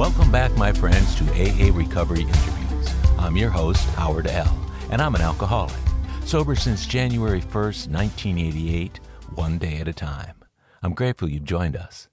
Welcome back, my friends, to AA Recovery Interviews. I'm your host, Howard L., and I'm an alcoholic, sober since January 1st, 1988, one day at a time. I'm grateful you've joined us.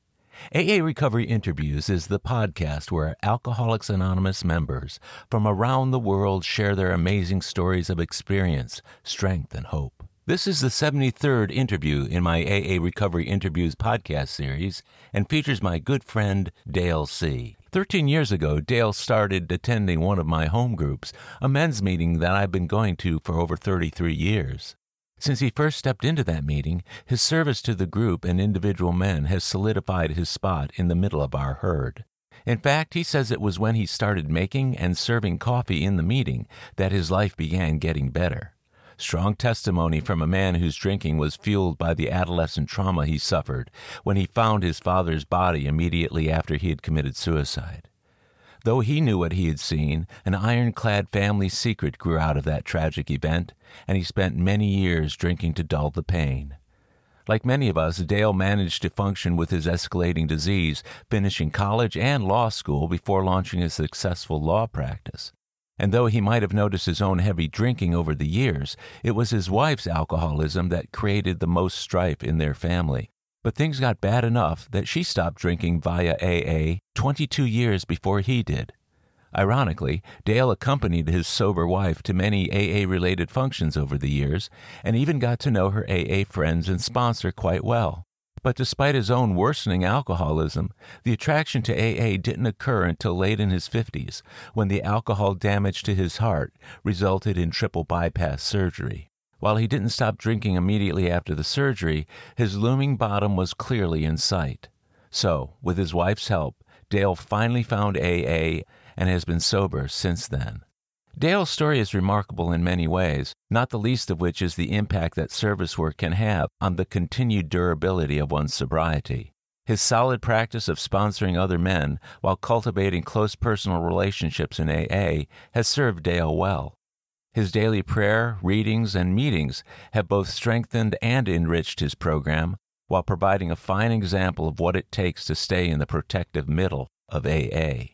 AA Recovery Interviews is the podcast where Alcoholics Anonymous members from around the world share their amazing stories of experience, strength, and hope. This is the 73rd interview in my AA Recovery Interviews podcast series and features my good friend Dale C. 13 years ago, Dale started attending one of my home groups, a men's meeting that I've been going to for over 33 years. Since he first stepped into that meeting, his service to the group and individual men has solidified his spot in the middle of our herd. In fact, he says it was when he started making and serving coffee in the meeting that his life began getting better. Strong testimony from a man whose drinking was fueled by the adolescent trauma he suffered when he found his father's body immediately after he had committed suicide. Though he knew what he had seen, an ironclad family secret grew out of that tragic event, and he spent many years drinking to dull the pain. Like many of us, Dale managed to function with his escalating disease, finishing college and law school before launching a successful law practice. And though he might have noticed his own heavy drinking over the years, it was his wife's alcoholism that created the most strife in their family. But things got bad enough that she stopped drinking via AA 22 years before he did. Ironically, Dale accompanied his sober wife to many AA-related functions over the years, and even got to know her AA friends and sponsor quite well. But despite his own worsening alcoholism, the attraction to AA didn't occur until late in his 50s, when the alcohol damage to his heart resulted in triple bypass surgery. While he didn't stop drinking immediately after the surgery, his looming bottom was clearly in sight. So, with his wife's help, Dale finally found AA and has been sober since then. Dale's story is remarkable in many ways, not the least of which is the impact that service work can have on the continued durability of one's sobriety. His solid practice of sponsoring other men while cultivating close personal relationships in AA has served Dale well. His daily prayer, readings, and meetings have both strengthened and enriched his program while providing a fine example of what it takes to stay in the protective middle of AA.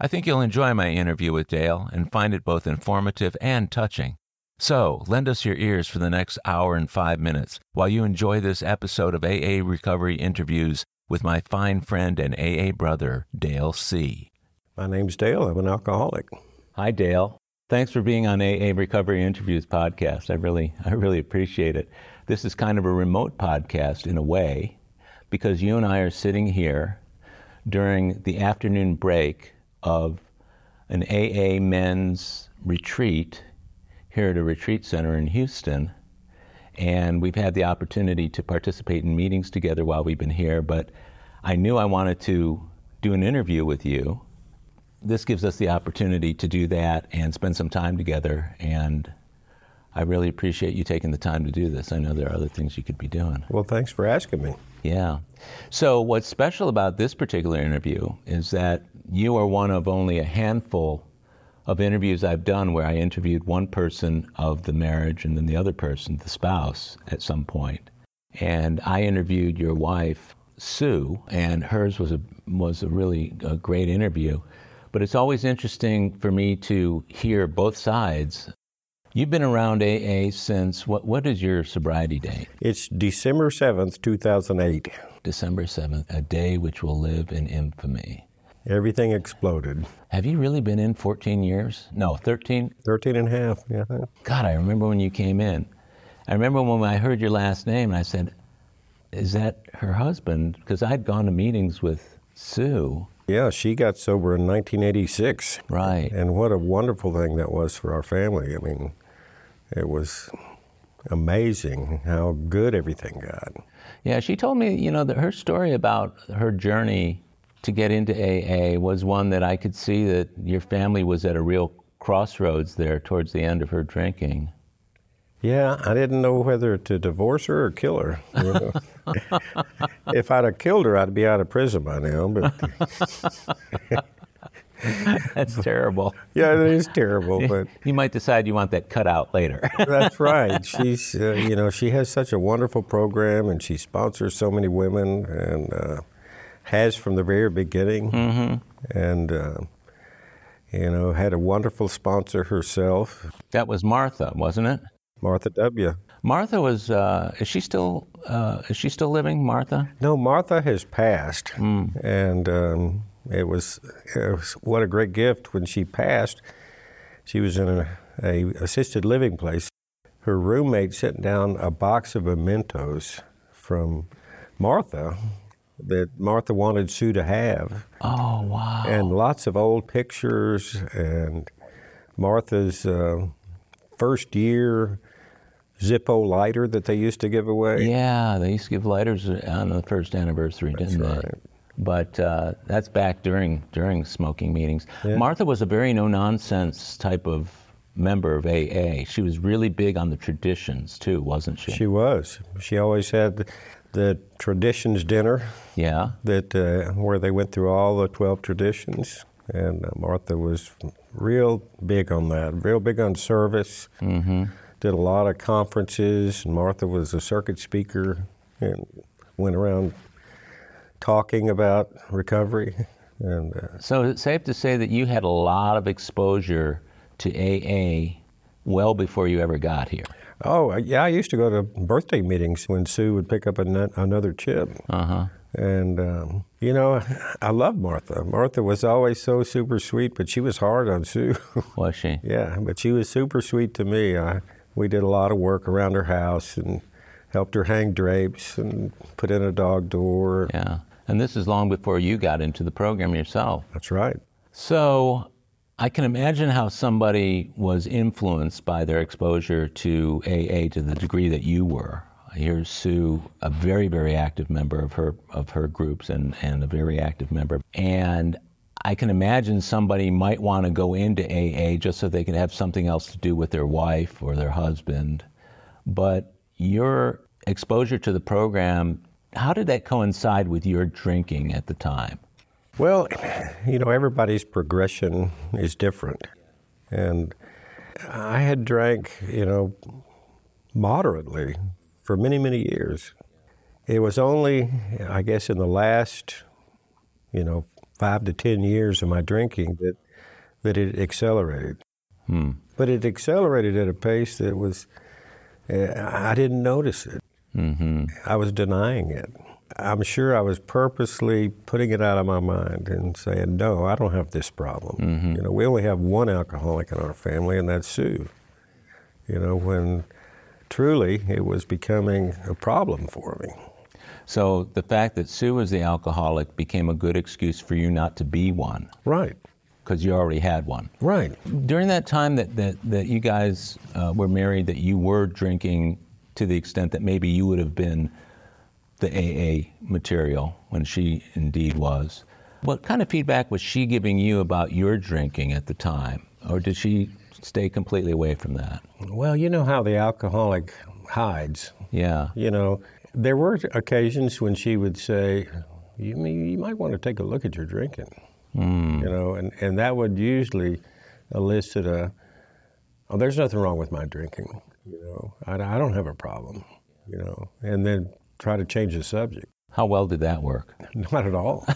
I think you'll enjoy my interview with Dale and find it both informative and touching. So, lend us your ears for the next hour and 5 minutes while you enjoy this episode of AA Recovery Interviews with my fine friend and AA brother, Dale C. My name's Dale. I'm an alcoholic. Hi, Dale. Thanks for being on AA Recovery Interviews podcast. I really appreciate it. This is kind of a remote podcast in a way, because you and I are sitting here during the afternoon break of an AA men's retreat here at a retreat center in Houston, and we've had the opportunity to participate in meetings together while we've been here, but I knew I wanted to do an interview with you. This gives us the opportunity to do that and spend some time together, and I really appreciate you taking the time to do this. I know there are other things you could be doing. Well, thanks for asking me. Yeah. So what's special about this particular interview is that you are one of only a handful of interviews I've done where I interviewed one person of the marriage and then the other person, the spouse, at some point. And I interviewed your wife, Sue, and hers was a really great interview. But it's always interesting for me to hear both sides. You've been around AA since, what is your sobriety date? It's December 7th, 2008. December 7th, a day which will live in infamy. Everything exploded. Have you really been in 14 years? No, 13? 13 and a half, yeah. God, I remember when you came in. I remember when I heard your last name and I said, is that her husband? Because I'd gone to meetings with Sue. Yeah, she got sober in 1986. Right. And what a wonderful thing that was for our family. I mean, it was amazing how good everything got. Yeah, she told me, that her story about her journey to get into AA was one that I could see that your family was at a real crossroads there towards the end of her drinking. Yeah, I didn't know whether to divorce her or kill her. If I'd have killed her, I'd be out of prison by now. But that's terrible. Yeah, it is terrible. But you might decide you want that cut out later. That's right. She's, she has such a wonderful program, and she sponsors so many women, and has from the very beginning. Mm-hmm. And, you know, had a wonderful sponsor herself. That was Martha, wasn't it? Martha W. Martha was, is she still living, Martha? No, Martha has passed. Mm. And it was what a great gift when she passed. She was in a assisted living place. Her roommate sent down a box of mementos from Martha that Martha wanted Sue to have. Oh, wow. And lots of old pictures and Martha's first year Zippo lighter that they used to give away. Yeah, they used to give lighters on the first anniversary, didn't they? That's right. But that's back during smoking meetings. Yeah. Martha was a very no-nonsense type of member of AA. She was really big on the traditions, too, wasn't she? She was. She always had the traditions dinner. Yeah. That where they went through all the 12 traditions. And Martha was real big on that, real big on service. Mm-hmm. Did a lot of conferences. And Martha was a circuit speaker and went around talking about recovery. And so it's safe to say that you had a lot of exposure to AA well before you ever got here. Oh, yeah, I used to go to birthday meetings when Sue would pick up another chip. Uh-huh. And, you know, I love Martha. Martha was always so super sweet, but she was hard on Sue. Was she? Yeah, but she was super sweet to me. We did a lot of work around her house and helped her hang drapes and put in a dog door. Yeah. And this is long before you got into the program yourself. That's right. So I can imagine how somebody was influenced by their exposure to AA to the degree that you were. Here's Sue, a very, very active member of her groups and a very active member. And I can imagine somebody might want to go into AA just so they can have something else to do with their wife or their husband. But your exposure to the program, how did that coincide with your drinking at the time? Well, you know, everybody's progression is different. And I had drank, you know, moderately for many, many years. It was only, I guess, in the last, you know, 5 to 10 years of my drinking that it accelerated. Hmm. But it accelerated at a pace that was, I didn't notice it. Mm-hmm. I was denying it. I'm sure I was purposely putting it out of my mind and saying, no, I don't have this problem. Mm-hmm. You know, we only have one alcoholic in our family, and that's Sue. You know, when truly it was becoming a problem for me. So the fact that Sue was the alcoholic became a good excuse for you not to be one. Right. Because you already had one. Right. During that time that you guys were married, that you were drinking to the extent that maybe you would have been the AA material when she indeed was. What kind of feedback was she giving you about your drinking at the time? Or did she stay completely away from that? Well, you know how the alcoholic hides. Yeah. You know, there were occasions when she would say, you might want to take a look at your drinking. Mm. You know, and that would usually elicit oh, there's nothing wrong with my drinking. You know, I don't have a problem, you know, and then try to change the subject. How well did that work? Not at all.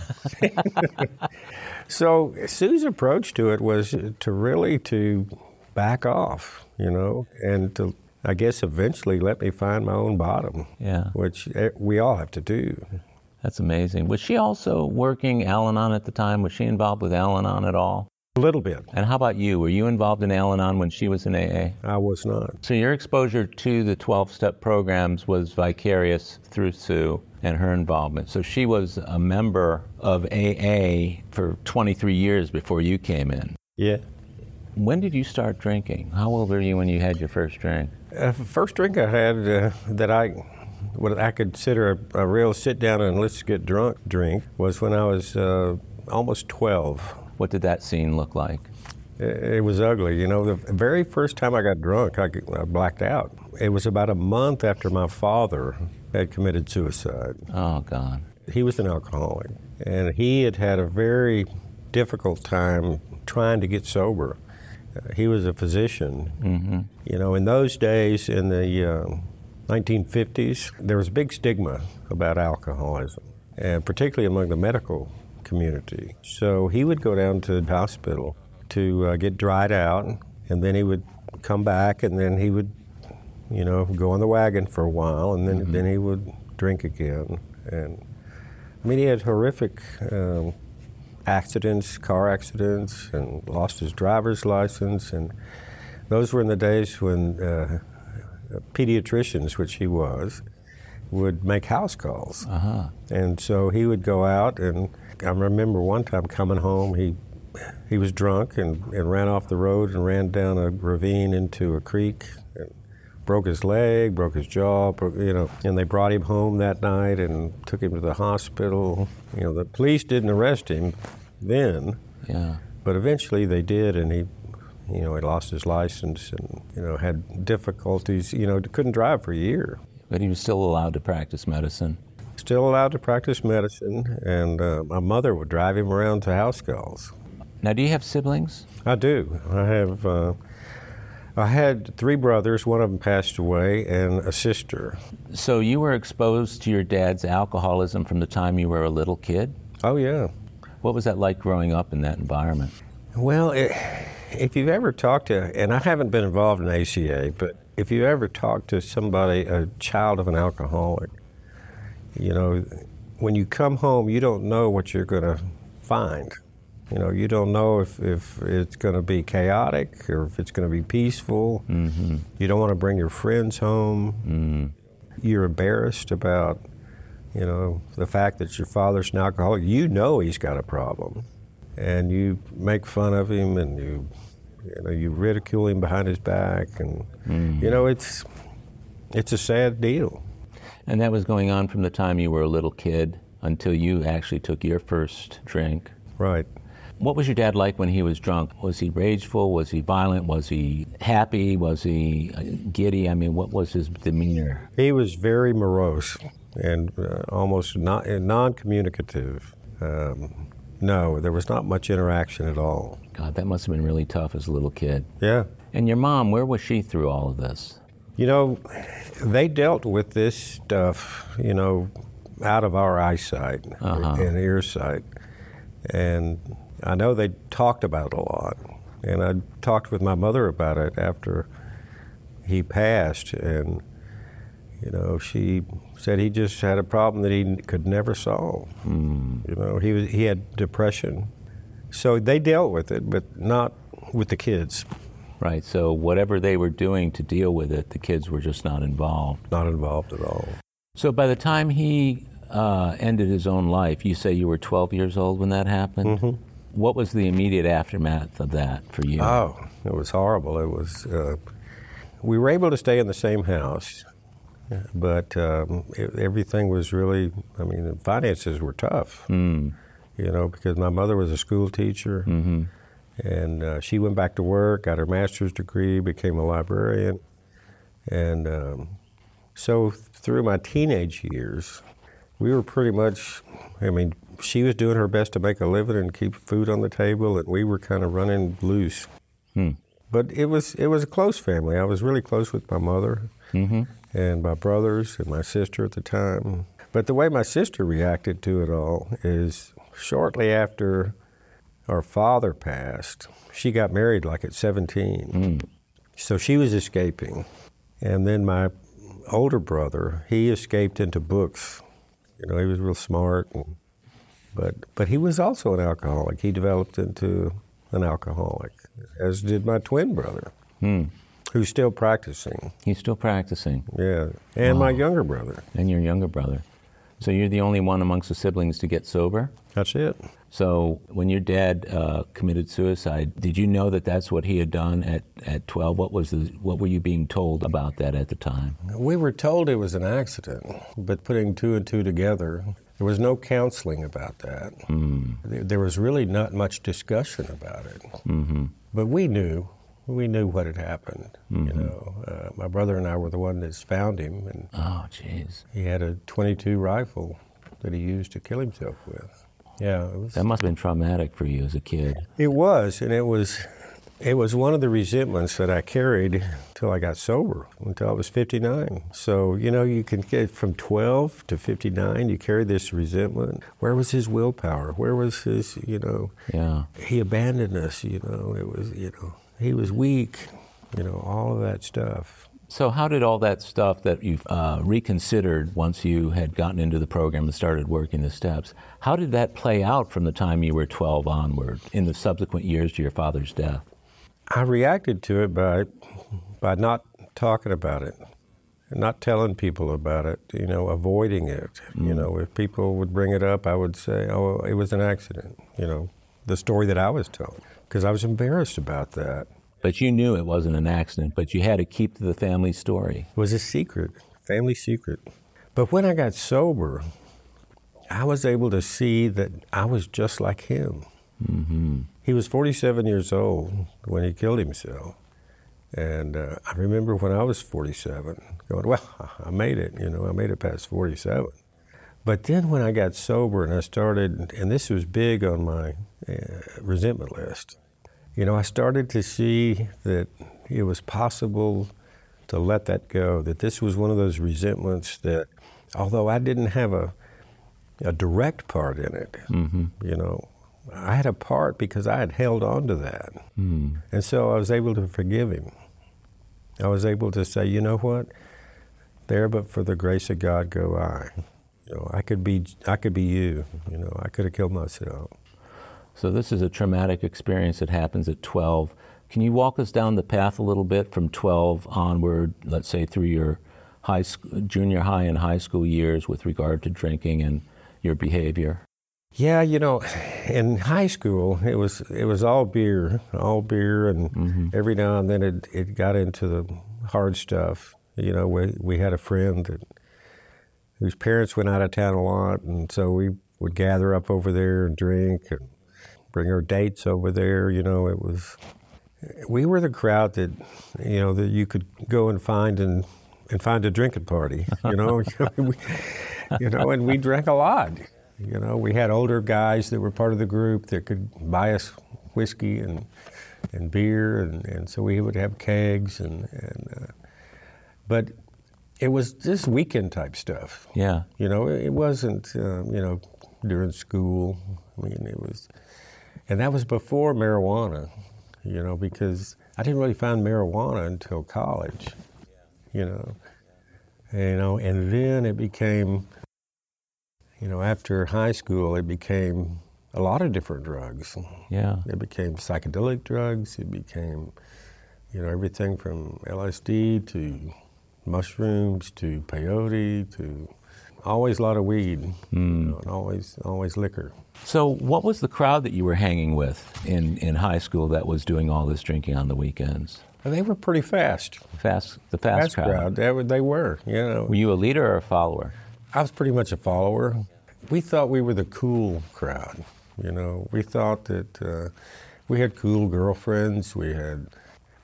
So Sue's approach to it was to really back off, you know, and to, I guess, eventually let me find my own bottom. Yeah, which we all have to do. That's amazing. Was she also working Al-Anon at the time? Was she involved with Al-Anon at all? A little bit. And how about you? Were you involved in Al-Anon when she was in AA? I was not. So your exposure to the 12-step programs was vicarious through Sue and her involvement. So she was a member of AA for 23 years before you came in. Yeah. When did you start drinking? How old were you when you had your first drink? First drink I had that I consider a real sit-down and let's get drunk drink was when I was almost 12. What did that scene look like? It was ugly. You know, the very first time I got drunk, I blacked out. It was about a month after my father had committed suicide. Oh, God. He was an alcoholic, and he had had a very difficult time trying to get sober. He was a physician. Mm-hmm. You know, in those days, in the 1950s, there was a big stigma about alcoholism. and particularly among the medical community. So he would go down to the hospital to get dried out, and then he would come back, and then he would, you know, go on the wagon for a while, and then, then he would drink again. And I mean, he had horrific accidents, car accidents, and lost his driver's license. And those were in the days when pediatricians, which he was, would make house calls. And so he would go out, and I remember one time coming home, he was drunk and ran off the road and ran down a ravine into a creek, and broke his leg, broke his jaw, you know, and they brought him home that night and took him to the hospital. You know, the police didn't arrest him then, but eventually they did, and he, you know, he lost his license and, you know, had difficulties, you know, couldn't drive for a year. But he was still allowed to practice medicine. Still allowed to practice medicine, and my mother would drive him around to house calls. Now, do you have siblings? I do. I have. I had three brothers. One of them passed away, and a sister. So you were exposed to your dad's alcoholism from the time you were a little kid? Oh, yeah. What was that like growing up in that environment? Well, if you've ever talked to, and I haven't been involved in ACA, but if you ever talk to somebody, a child of an alcoholic, you know, when you come home, you don't know what you're going to find. You know, you don't know if it's going to be chaotic or if it's going to be peaceful. You don't want to bring your friends home. You're embarrassed about, you know, the fact that your father's an alcoholic. You know he's got a problem, and you make fun of him, and you ridicule him behind his back, and you know, it's a sad deal. And that was going on from the time you were a little kid until you actually took your first drink. Right. What was your dad like when he was drunk? Was he rageful? Was he violent? Was he happy? Was he giddy? I mean, what was his demeanor? He was very morose and almost non-communicative. No, there was not much interaction at all. God, that must have been really tough as a little kid. Yeah. And your mom, where was she through all of this? You know, they dealt with this stuff, you know, out of our eyesight and earsight. And I know they talked about it a lot. And I talked with my mother about it after he passed. And, you know, she said he just had a problem that he could never solve. You know, he had depression. So they dealt with it, but not with the kids. Right, so whatever they were doing to deal with it, the kids were just not involved. Not involved at all. So by the time he ended his own life. You say you were 12 years old when that happened. What was the immediate aftermath of that for you? Oh, it was horrible. It was. We were able to stay in the same house, but everything was really. I mean, the finances were tough. You know, because my mother was a school teacher, and she went back to work, got her master's degree, became a librarian, and so through my teenage years. We were pretty much, I mean, she was doing her best to make a living and keep food on the table, and we were kind of running loose. But it was a close family. I was really close with my mother and my brothers and my sister at the time. But the way my sister reacted to it all is shortly after our father passed, she got married like at 17. So she was escaping. And then my older brother, he escaped into books. You know, he was real smart, but he was also an alcoholic. He developed into an alcoholic, as did my twin brother, who's still practicing. He's still practicing. Yeah, and my younger brother. And your younger brother. So you're the only one amongst the siblings to get sober? That's it. So when your dad committed suicide, did you know that that's what he had done at 12? What were you being told about that at the time? We were told it was an accident, but putting two and two together, there was no counseling about that. There was really not much discussion about it. But we knew what had happened. You know, my brother and I were the one that found him, and he had a .22 rifle that he used to kill himself with. Yeah, it was. That must have been traumatic for you as a kid. It was, and it was It was one of the resentments that I carried until I got sober, until I was 59. So, you know, you can get from 12 to 59, you carry this resentment. Where was his willpower? Where was his, you know, he abandoned us, you know, it was, you know, he was weak, you know, all of that stuff. So how did all that stuff that you've reconsidered once you had gotten into the program and started working the steps, how did that play out from the time you were 12 onward in the subsequent years to your father's death? I reacted to it by not talking about it, not telling people about it, you know, avoiding it. Mm. You know, if people would bring it up, I would say, oh, it was an accident, you know, the story that I was told, because I was embarrassed about that. But you knew it wasn't an accident, but you had to keep to the family story. It was a secret, family secret. But when I got sober, I was able to see that I was just like him. Mm-hmm. He was 47 years old when he killed himself. And I remember when I was 47, going, well, I made it, you know, I made it past 47. But then when I got sober and I started, and this was big on my resentment list, you know, I started to see that it was possible to let that go, that this was one of those resentments that, although I didn't have a direct part in it, mm-hmm. you know, I had a part because I had held on to that. Mm. And so I was able to forgive him. I was able to say, you know what? There but for the grace of God go I. You know, I could be you. You know, I could have killed myself. So this is a traumatic experience that happens at 12. Can you walk us down the path a little bit from 12 onward, let's say through your high school, junior high and high school years with regard to drinking and your behavior? Yeah, you know, in high school, it was all beer, and mm-hmm. every now and then it got into the hard stuff. You know, we had a friend whose parents went out of town a lot, and so we would gather up over there and drink and bring our dates over there. You know, we were the crowd that, you know, that you could go and find and find a drinking party, you know. You know, and we drank a lot. You know, we had older guys that were part of the group that could buy us whiskey and beer, and so we would have kegs, but it was just weekend type stuff. Yeah. You know, it wasn't, you know, during school. I mean, it was, and that was before marijuana, you know, because I didn't really find marijuana until college, you know, and then it became... You know, after high school, it became a lot of different drugs. Yeah. It became psychedelic drugs. It became, you know, everything from LSD to mushrooms to peyote to always a lot of weed, you know, and always liquor. So what was the crowd that you were hanging with in high school that was doing all this drinking on the weekends? Well, they were pretty fast. The fast crowd. They were, you know. Were you a leader or a follower? I was pretty much a follower. We thought we were the cool crowd, you know. We thought that we had cool girlfriends. We had,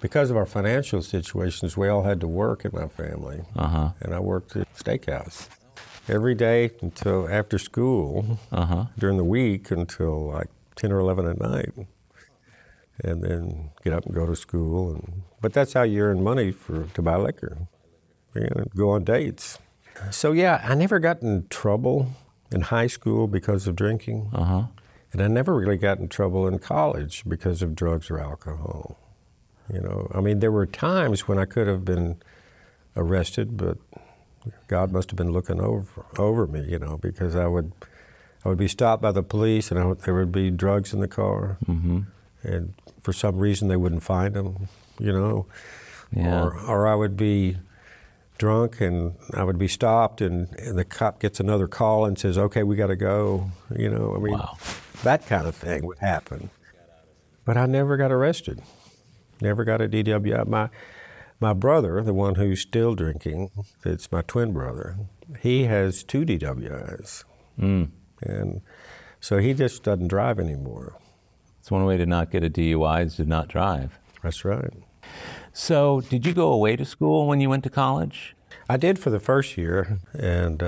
because of our financial situations, we all had to work in my family. Uh-huh. And I worked at steakhouse every day until after school, uh-huh. during the week until like 10 or 11 at night, and then get up and go to school. But that's how you earn money to buy liquor, you know, go on dates. So, yeah, I never got in trouble in high school because of drinking. Uh-huh. And I never really got in trouble in college because of drugs or alcohol. You know, I mean, there were times when I could have been arrested, but God must have been looking over me, you know, because I would be stopped by the police, and there would be drugs in the car. Mm-hmm. And for some reason, they wouldn't find them, you know. Yeah. Or I would be... drunk, and I would be stopped, and the cop gets another call and says, okay, we got to go, you know, I mean, wow. That kind of thing would happen. But I never got arrested, never got a DWI. My brother, the one who's still drinking, it's my twin brother, he has 2 DWIs. Mm. And so he just doesn't drive anymore. It's one way to not get a DUI is to not drive. That's right. So did you go away to school when you went to college? I did for the first year, and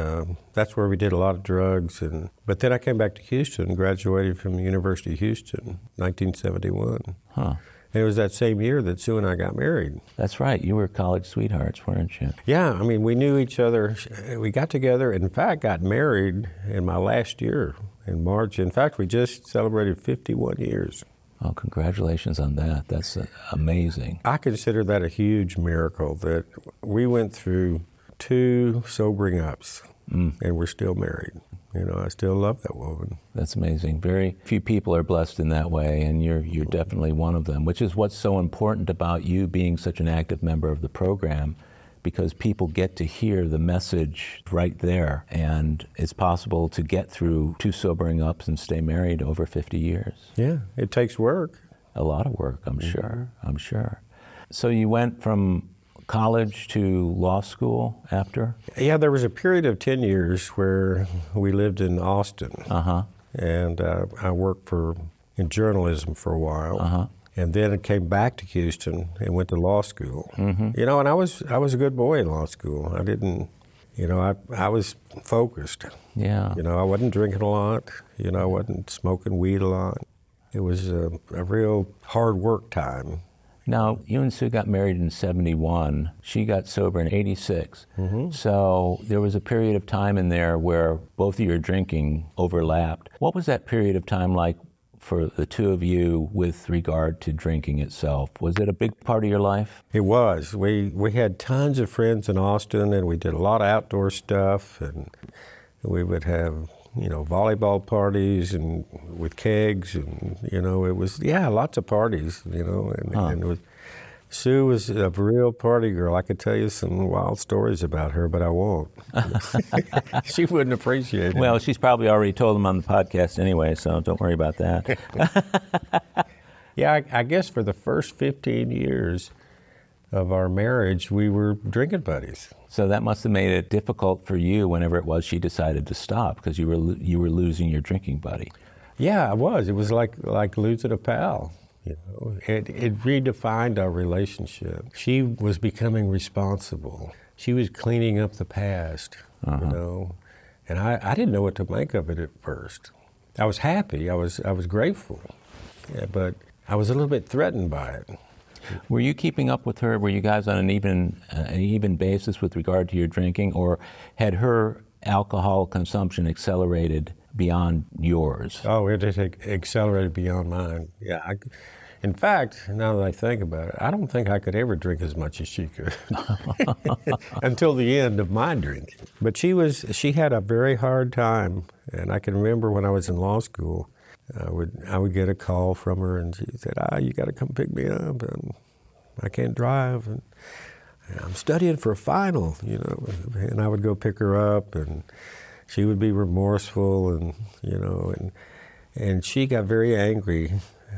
that's where we did a lot of drugs. But then I came back to Houston, graduated from the University of Houston, 1971. Huh. It was that same year that Sue and I got married. That's right. You were college sweethearts, weren't you? Yeah. I mean, we knew each other. We got together, in fact, got married in my last year in March. In fact, we just celebrated 51 years. Oh, congratulations on that. That's amazing. I consider that a huge miracle that we went through two sobering ups and we're still married. You know, I still love that woman. That's amazing. Very few people are blessed in that way, and you're definitely one of them, which is what's so important about you being such an active member of the program, because people get to hear the message right there, and it's possible to get through two sobering ups and stay married over 50 years. Yeah, it takes work. A lot of work, I'm sure. So you went from college to law school after? Yeah, there was a period of 10 years where we lived in Austin. Uh-huh. And I worked in journalism for a while. Uh-huh. And then I came back to Houston and went to law school. Mm-hmm. You know, and I was a good boy in law school. I didn't, you know, I was focused. Yeah. You know, I wasn't drinking a lot. You know, I wasn't smoking weed a lot. It was a real hard work time. Now, you and Sue got married in 71. She got sober in 86. Mm-hmm. So there was a period of time in there where both of your drinking overlapped. What was that period of time like for the two of you with regard to drinking itself? Was it a big part of your life? It was. We had tons of friends in Austin, and we did a lot of outdoor stuff, and we would have, you know, volleyball parties and with kegs, and, you know, it was, yeah, lots of parties, you know, and it was, Sue was a real party girl. I could tell you some wild stories about her, but I won't. She wouldn't appreciate it. Well, she's probably already told them on the podcast anyway, so don't worry about that. Yeah, I guess for the first 15 years of our marriage, we were drinking buddies. So that must have made it difficult for you whenever it was she decided to stop, because you were losing your drinking buddy. Yeah, I was. It was like losing a pal. You know, it redefined our relationship. She was becoming responsible. She was cleaning up the past, you know, and I didn't know what to make of it at first. I was happy. I was grateful, yeah, but I was a little bit threatened by it. Were you keeping up with her? Were you guys on an even basis with regard to your drinking, or had her alcohol consumption accelerated beyond yours? Oh, it accelerated beyond mine. Yeah. In fact, now that I think about it, I don't think I could ever drink as much as she could until the end of my drinking. But she had a very hard time, and I can remember when I was in law school, I would get a call from her, and she said, you got to come pick me up, and I can't drive, and I'm studying for a final, you know. And I would go pick her up, and she would be remorseful, and, you know, and she got very angry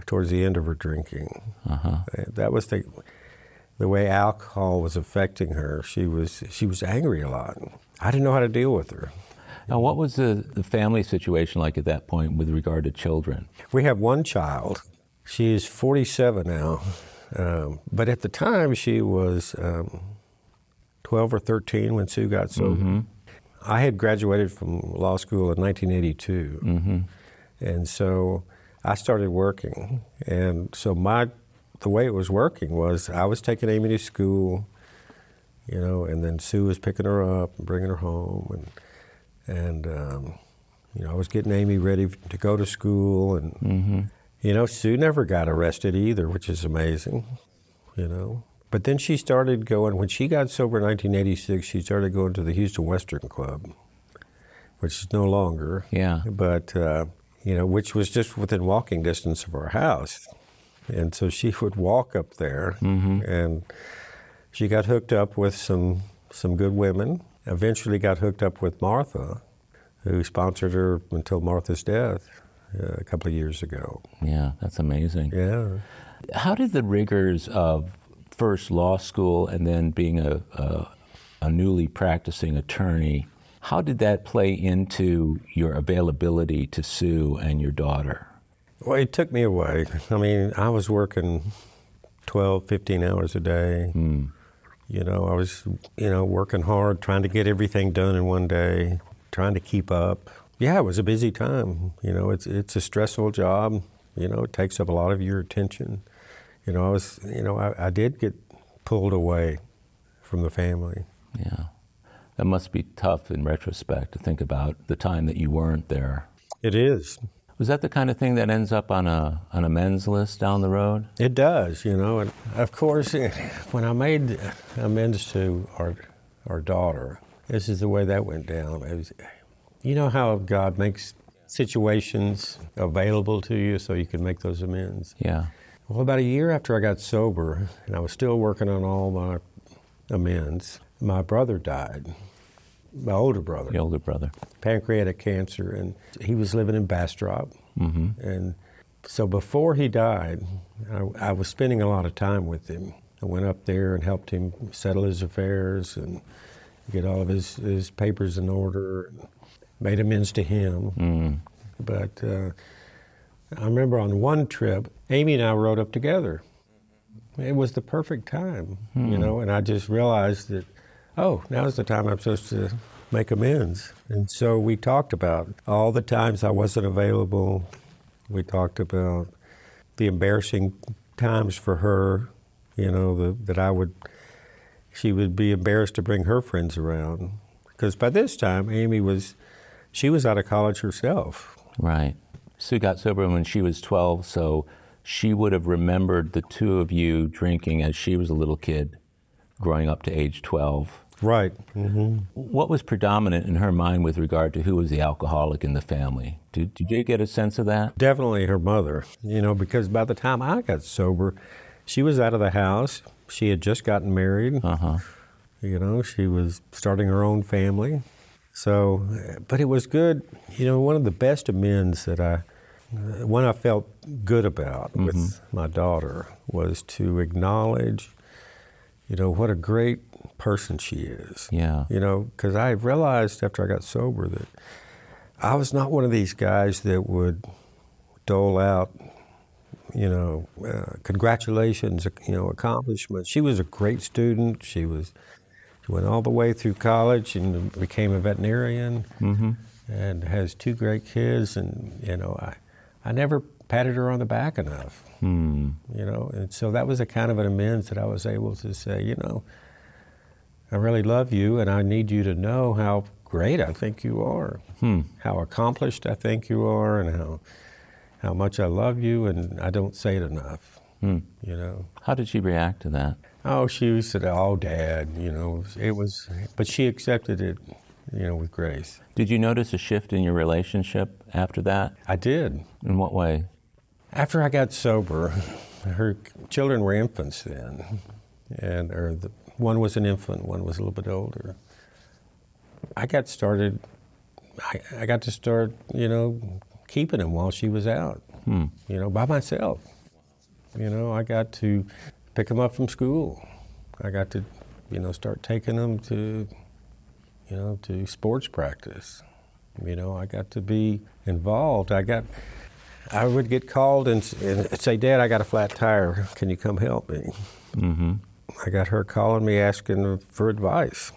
towards the end of her drinking. Uh-huh. That was the way alcohol was affecting her. She was angry a lot. I didn't know how to deal with her. Now, what was the family situation like at that point with regard to children? We have one child. She is 47 now. But at the time, she was 12 or 13 when Sue got sober. Mm-hmm. I had graduated from law school in 1982. Mm-hmm. And so I started working. And so the way it was working was I was taking Amy to school, you know, and then Sue was picking her up and bringing her home. And you know, I was getting Amy ready to go to school, and you know, Sue never got arrested either, which is amazing, you know. But then she started going, when she got sober in 1986, she started going to the Houston Western Club, which is no longer. Yeah. But you know, which was just within walking distance of our house, and so she would walk up there, and she got hooked up with some good women. Eventually got hooked up with Martha, who sponsored her until Martha's death a couple of years ago. Yeah, that's amazing. Yeah. How did the rigors of first law school and then being a newly practicing attorney, how did that play into your availability to Sue and your daughter? Well, it took me away. I mean, I was working 12, 15 hours a day. You know, I was, you know, working hard, trying to get everything done in one day, trying to keep up. Yeah, it was a busy time. You know, it's a stressful job. You know, it takes up a lot of your attention. you know, I was, you know, I did get pulled away from the family. Yeah. That must be tough in retrospect to think about the time that you weren't there. It is. Was that the kind of thing that ends up on a men's list down the road? It does, you know. And of course, when I made amends to our daughter, this is the way that went down. It was, you know how God makes situations available to you so you can make those amends? Yeah. Well, about a year after I got sober, and I was still working on all my amends, my brother died. My older brother. The older brother. Pancreatic cancer, and he was living in Bastrop. Mm-hmm. And so before he died, I was spending a lot of time with him. I went up there and helped him settle his affairs and get all of his papers in order, and made amends to him. Mm. But I remember on one trip, Amy and I rode up together. It was the perfect time, you know, and I just realized that, oh, now's the time I'm supposed to make amends. And so we talked about all the times I wasn't available. We talked about the embarrassing times for her, you know, that she would be embarrassed to bring her friends around. Because by this time, Amy was out of college herself. Right. Sue got sober when she was 12, so she would have remembered the two of you drinking as she was a little kid, growing up to age 12. Right. Mm-hmm. What was predominant in her mind with regard to who was the alcoholic in the family? Did you get a sense of that? Definitely her mother, you know, because by the time I got sober, she was out of the house. She had just gotten married. Uh-huh. You know, she was starting her own family. So, but it was good. You know, one of the best amends one I felt good about with my daughter was to acknowledge, you know, what a great person she is. Yeah. You know, because I realized after I got sober that I was not one of these guys that would dole out, you know, congratulations, you know, accomplishments. She was a great student. She went all the way through college and became a veterinarian and has two great kids. And, you know, I never patted her on the back enough, you know, and so that was a kind of an amends that I was able to say, you know, I really love you, and I need you to know how great I think you are, how accomplished I think you are, and how much I love you, and I don't say it enough, you know. How did she react to that? Oh, she said, oh, Dad, you know, but she accepted it, you know, with grace. Did you notice a shift in your relationship after that? I did. In what way? After I got sober, her children were infants then, one was an infant, one was a little bit older. I got to start, you know, keeping them while she was out, you know, by myself. You know, I got to pick them up from school. I got to, you know, start taking them to, you know, to sports practice. You know, I got to be involved. I would get called and say, Dad, I got a flat tire. Can you come help me? Mm-hmm. I got her calling me, asking for advice,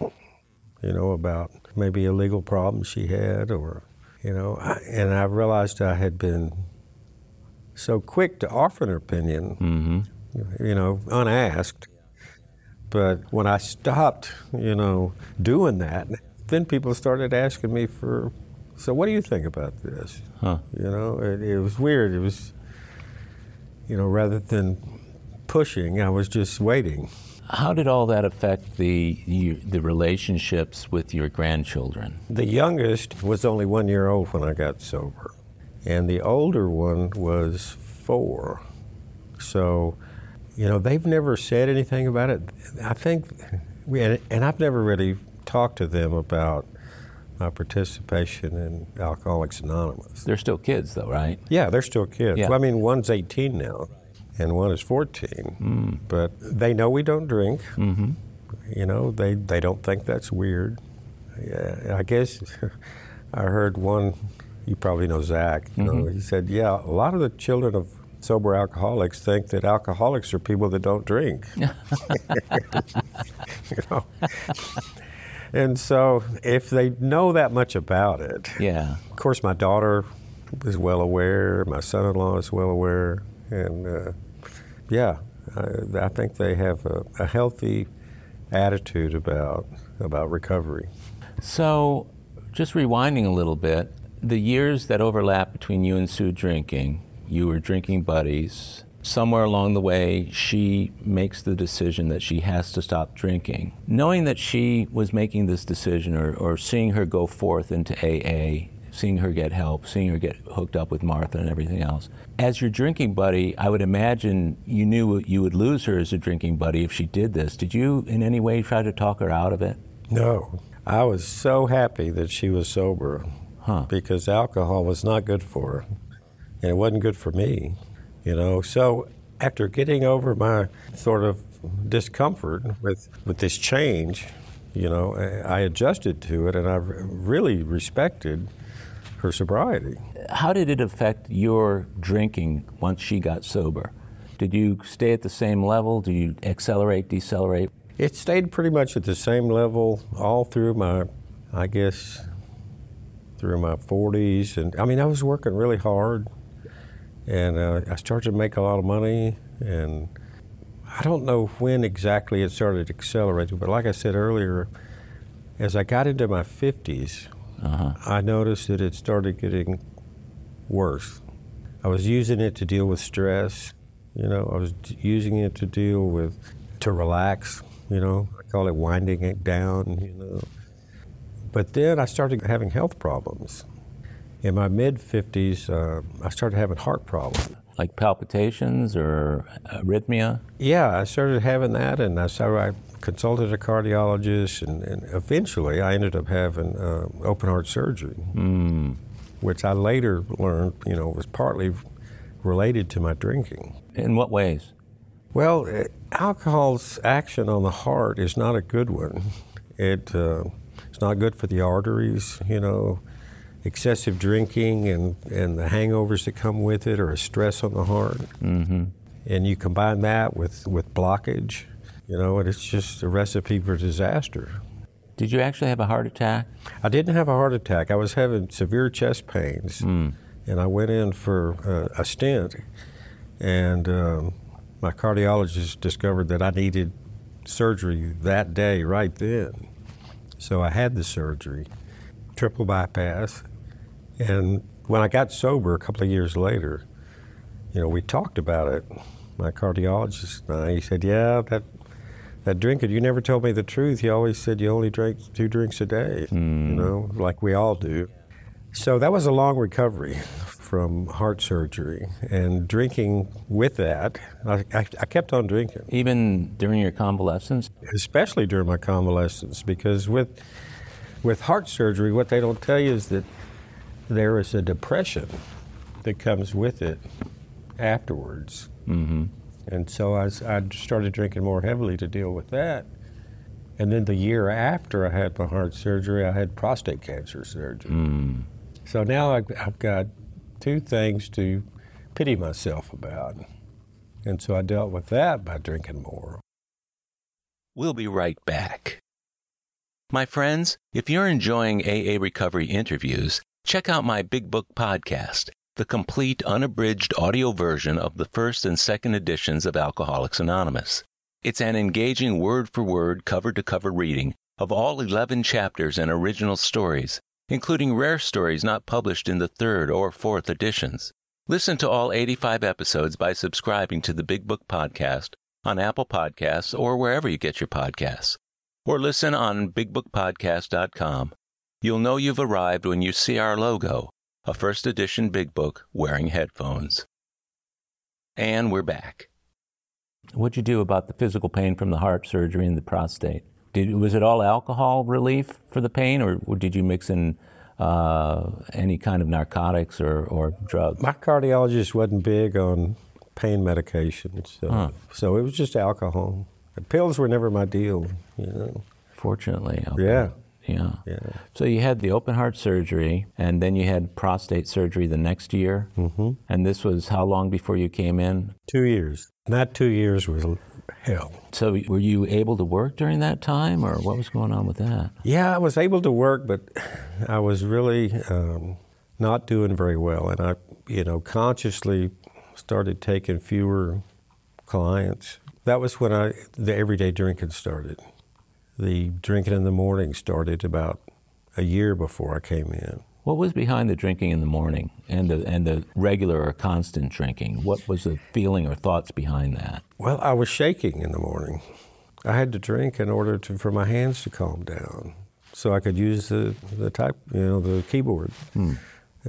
you know, about maybe a legal problem she had or, you know, and I realized I had been so quick to offer an opinion, you know, unasked. But when I stopped, you know, doing that, then people started asking me so what do you think about this? Huh. You know, it was weird. It was, you know, rather than pushing, I was just waiting. How did all that affect the relationships with your grandchildren? The youngest was only 1 year old when I got sober, and the older one was 4. So, you know, they've never said anything about it. I think, and I've never really talked to them about my participation in Alcoholics Anonymous. They're still kids, though, right? Yeah, they're still kids. Yeah. Well, I mean, one's 18 now. And one is 14, but they know we don't drink. Mm-hmm. You know, they don't think that's weird. Yeah, I guess I heard one, you probably know Zach, you know, he said, yeah, a lot of the children of sober alcoholics think that alcoholics are people that don't drink. You know? And so if they know that much about it, yeah. Of course my daughter is well aware, my son-in-law is well aware, and yeah, I think they have a healthy attitude about recovery. So just rewinding a little bit, the years that overlap between you and Sue drinking, you were drinking buddies. Somewhere along the way, she makes the decision that she has to stop drinking. Knowing that she was making this decision or seeing her go forth into AA, seeing her get help, seeing her get hooked up with Martha and everything else. As your drinking buddy, I would imagine you knew you would lose her as a drinking buddy if she did this. Did you in any way try to talk her out of it? No. I was so happy that she was sober because alcohol was not good for her, and it wasn't good for me. You know, so after getting over my sort of discomfort with this change, you know, I adjusted to it, and I really respected her sobriety. How did it affect your drinking once she got sober? Did you stay at the same level? Did you accelerate, decelerate? It stayed pretty much at the same level all through my, I guess, through my 40s. And I mean, I was working really hard. And I started to make a lot of money, and I don't know when exactly it started accelerating, but like I said earlier, as I got into my 50s, I noticed that it started getting worse. I was using it to deal with stress, you know, I was using it to deal with, to relax, you know, I call it winding it down, you know. But then I started having health problems. In my mid-50s, I started having heart problems. Like palpitations or arrhythmia? Yeah, I started having that, and I consulted a cardiologist, and eventually I ended up having open-heart surgery, which I later learned, you know, was partly related to my drinking. In what ways? Well, alcohol's action on the heart is not a good one. It's not good for the arteries, you know. Excessive drinking and the hangovers that come with it, or a stress on the heart. Mm-hmm. And you combine that with blockage, you know, and it's just a recipe for disaster. Did you actually have a heart attack? I didn't have a heart attack. I was having severe chest pains, and I went in for a stent, and my cardiologist discovered that I needed surgery that day, right then. So I had the surgery, triple bypass. And when I got sober a couple of years later, you know, we talked about it. My cardiologist and I, he said, yeah, that drinking, you never told me the truth. He always said you only drank 2 drinks a day, you know, like we all do. So that was a long recovery from heart surgery and drinking with that. I kept on drinking. Even during your convalescence? Especially during my convalescence, because with heart surgery, what they don't tell you is that there is a depression that comes with it afterwards. Mm-hmm. And so I started drinking more heavily to deal with that. And then the year after I had my heart surgery, I had prostate cancer surgery. Mm. So now I've got 2 things to pity myself about. And so I dealt with that by drinking more. We'll be right back. My friends, if you're enjoying AA Recovery Interviews, check out my Big Book Podcast, the complete unabridged audio version of the first and second editions of Alcoholics Anonymous. It's an engaging word-for-word, cover-to-cover reading of all 11 chapters and original stories, including rare stories not published in the 3rd or 4th editions. Listen to all 85 episodes by subscribing to the Big Book Podcast on Apple Podcasts or wherever you get your podcasts, or listen on bigbookpodcast.com. You'll know you've arrived when you see our logo, a first edition Big Book wearing headphones. And we're back. What'd you do about the physical pain from the heart surgery and the prostate? Was it all alcohol relief for the pain, or did you mix in any kind of narcotics or drugs? My cardiologist wasn't big on pain medication, so it was just alcohol. The pills were never my deal, you know. Fortunately. Okay. Yeah. Yeah. Yeah. So you had the open heart surgery, and then you had prostate surgery the next year. Mm-hmm. And this was how long before you came in? 2 years. That 2 years was hell. So were you able to work during that time, or what was going on with that? Yeah, I was able to work, but I was really not doing very well. And I, you know, consciously started taking fewer clients. That was when the everyday drinking started. The drinking in the morning started about a year before I came in. What was behind the drinking in the morning and the regular or constant drinking? What was the feeling or thoughts behind that? Well, I was shaking in the morning. I had to drink in order for my hands to calm down, so I could use the keyboard,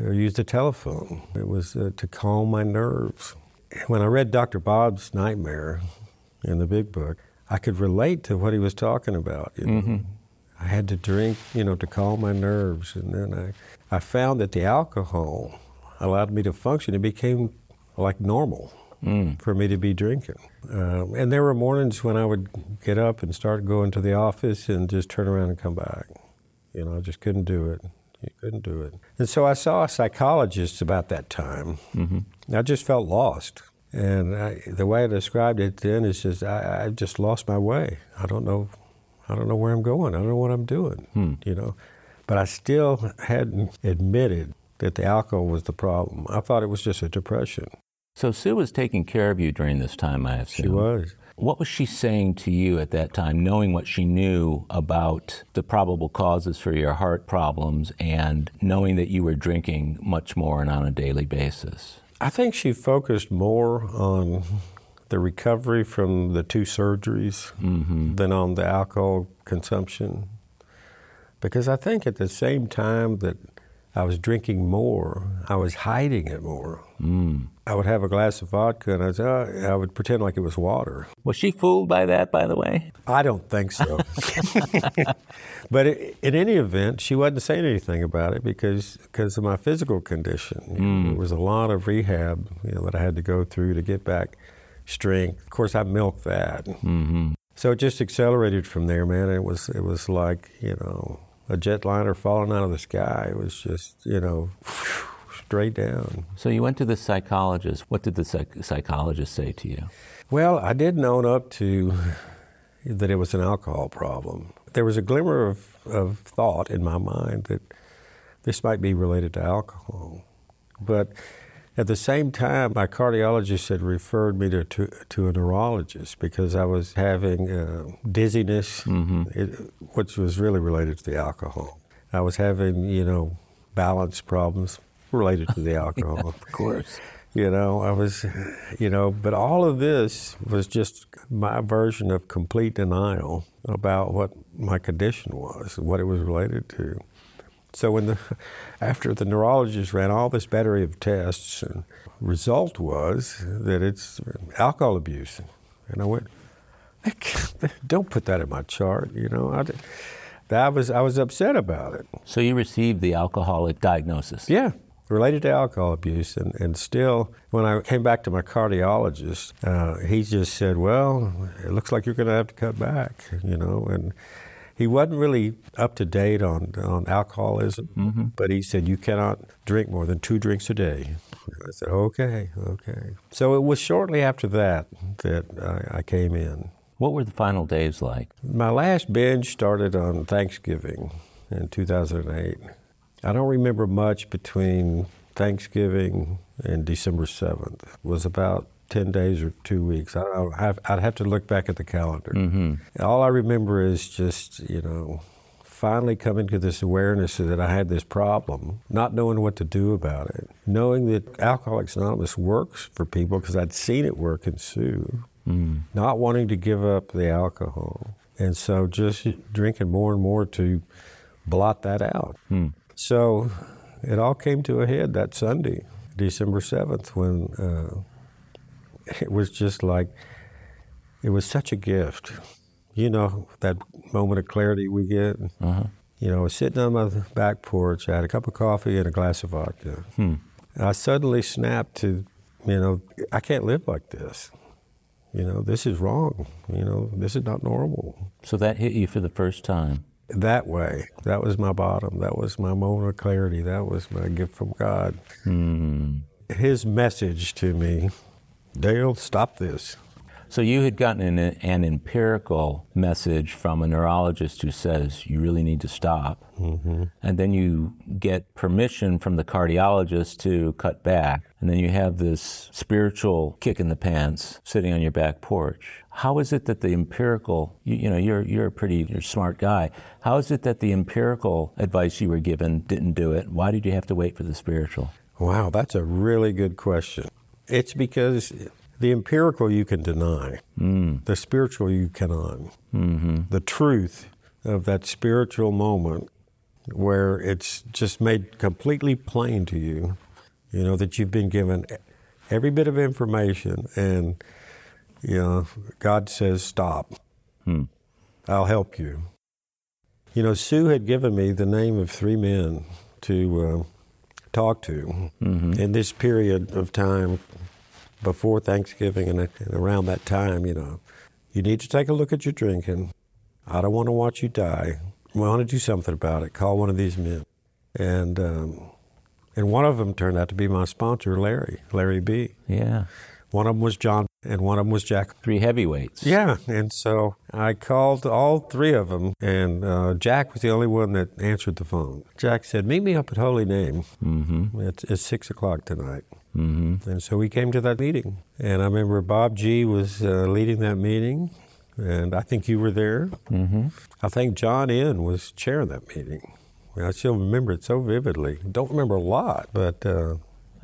or use the telephone. It was to calm my nerves. When I read Dr. Bob's Nightmare in the Big Book, I could relate to what he was talking about. You know? Mm-hmm. I had to drink, to calm my nerves, and then I found that the alcohol allowed me to function. It became like normal for me to be drinking. And there were mornings when I would get up and start going to the office and just turn around and come back. I just couldn't do it. You couldn't do it. And so I saw a psychologist about that time. Mm-hmm. I just felt lost. And the way I described it then is just I just lost my way. I don't know where I'm going. I don't know what I'm doing, But I still hadn't admitted that the alcohol was the problem. I thought it was just a depression. So Sue was taking care of you during this time, I assume. She was. What was she saying to you at that time, knowing what she knew about the probable causes for your heart problems and knowing that you were drinking much more and on a daily basis? I think she focused more on the recovery from the 2 surgeries than on the alcohol consumption. Because I think at the same time that I was drinking more, I was hiding it more. I would have a glass of vodka and I would pretend like it was water. Was she fooled by that, by the way? I don't think so. But in any event, she wasn't saying anything about it because of my physical condition. There was a lot of rehab that I had to go through to get back strength. Of course, I milked that. Mm-hmm. So it just accelerated from there, man. It was like, a jetliner falling out of the sky. It was just, straight down. So you went to the psychologist. What did the psychologist say to you? Well, I didn't own up to that it was an alcohol problem. There was a glimmer of thought in my mind that this might be related to alcohol. But at the same time, my cardiologist had referred me to a neurologist because I was having dizziness, which was really related to the alcohol. I was having, balance problems related to the alcohol. Yeah, of course. I was, but all of this was just my version of complete denial about what my condition was, what it was related to. So after the neurologist ran all this battery of tests, and result was that it's alcohol abuse. And I went, don't put that in my chart, I was upset about it. So you received the alcoholic diagnosis? Yeah, related to alcohol abuse. And still, when I came back to my cardiologist, he just said, well, it looks like you're going to have to cut back, and he wasn't really up to date on alcoholism, but he said, you cannot drink more than 2 drinks a day. I said, okay. So it was shortly after that I came in. What were the final days like? My last binge started on Thanksgiving in 2008. I don't remember much between Thanksgiving and December 7th. It was about 10 days or 2 weeks. I'd have to look back at the calendar. All I remember is just, finally coming to this awareness that I had this problem, not knowing what to do about it, knowing that Alcoholics Anonymous works for people because I'd seen it work in Sue, not wanting to give up the alcohol. And so just drinking more and more to blot that out. So it all came to a head that Sunday, December 7th, when... it was just like, it was such a gift. That moment of clarity we get. Sitting on my back porch, I had a cup of coffee and a glass of vodka. I suddenly snapped to, I can't live like this. This is wrong. This is not normal. So that hit you for the first time? That way. That was my bottom. That was my moment of clarity. That was my gift from God. His message to me. Dale, stop this. So you had gotten an empirical message from a neurologist who says you really need to stop. Mm-hmm. And then you get permission from the cardiologist to cut back. And then you have this spiritual kick in the pants sitting on your back porch. How is it that the empirical, you're a smart guy. How is it that the empirical advice you were given didn't do it? Why did you have to wait for the spiritual? Wow, that's a really good question. It's because the empirical you can deny. Mm. The spiritual you cannot. Mm-hmm. The truth of that spiritual moment where it's just made completely plain to you, you know, that you've been given every bit of information and, you know, God says, stop. Mm. I'll help you. You know, Sue had given me the name of three men to talk to mm-hmm. in this period of time before Thanksgiving and around that time, you know. You need to take a look at your drinking. I don't want to watch you die. We want to do something about it. Call one of these men. And one of them turned out to be my sponsor, Larry B. Yeah. One of them was John, and one of them was Jack. Three heavyweights. Yeah, and so I called all three of them, and Jack was the only one that answered the phone. Jack said, meet me up at Holy Name. Mm-hmm. It's 6 o'clock tonight. Mm-hmm. And so we came to that meeting. And I remember Bob G. was leading that meeting, and I think you were there. Mm-hmm. I think John N. was chairing that meeting. I still remember it so vividly. Don't remember a lot, but...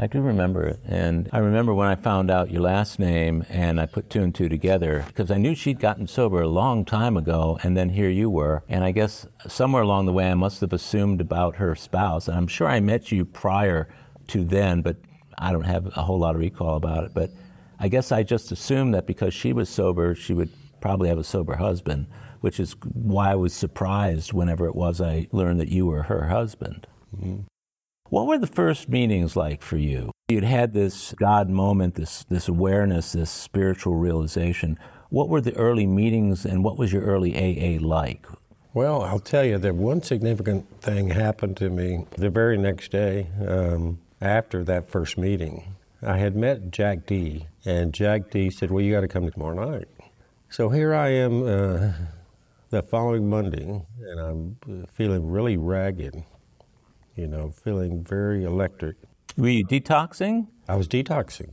I do remember it, and I remember when I found out your last name, and I put two and two together, because I knew she'd gotten sober a long time ago, and then here you were, and I guess somewhere along the way I must have assumed about her spouse, and I'm sure I met you prior to then, but I don't have a whole lot of recall about it, but I guess I just assumed that because she was sober, she would probably have a sober husband, which is why I was surprised whenever it was I learned that you were her husband. Mm-hmm. What were the first meetings like for you? You'd had this God moment, this awareness, this spiritual realization. What were the early meetings and what was your early AA like? Well, I'll tell you that one significant thing happened to me the very next day after that first meeting. I had met Jack D., and Jack D. said, well, you got to come tomorrow night. So here I am the following Monday, and I'm feeling really ragged. You know, feeling very electric. Were you detoxing? I was detoxing.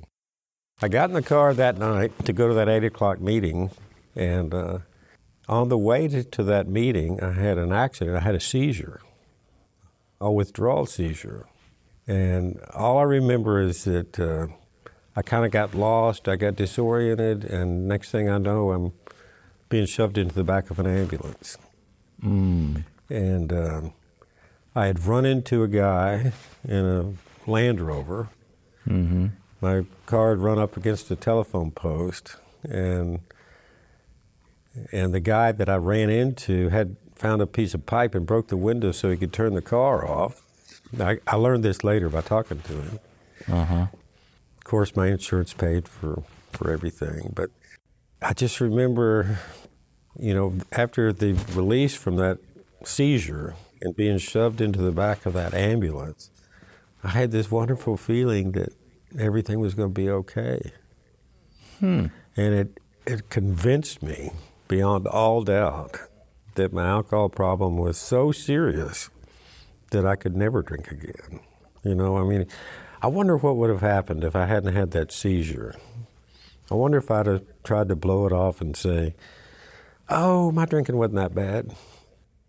I got in the car that night to go to that 8 o'clock meeting, and on the way to that meeting, I had an accident. I had a seizure, a withdrawal seizure. And all I remember is that I kind of got lost, I got disoriented, and next thing I know, I'm being shoved into the back of an ambulance. Mm. And... I had run into a guy in a Land Rover. Mm-hmm. My car had run up against a telephone post, and the guy that I ran into had found a piece of pipe and broke the window so he could turn the car off. I learned this later by talking to him. Uh-huh. Of course, my insurance paid for everything, but I just remember, you know, after the release from that seizure, and being shoved into the back of that ambulance, I had this wonderful feeling that everything was going to be okay. Hmm. And it convinced me beyond all doubt that my alcohol problem was so serious that I could never drink again. You know, I mean, I wonder what would have happened if I hadn't had that seizure. I wonder if I'd have tried to blow it off and say, oh, my drinking wasn't that bad.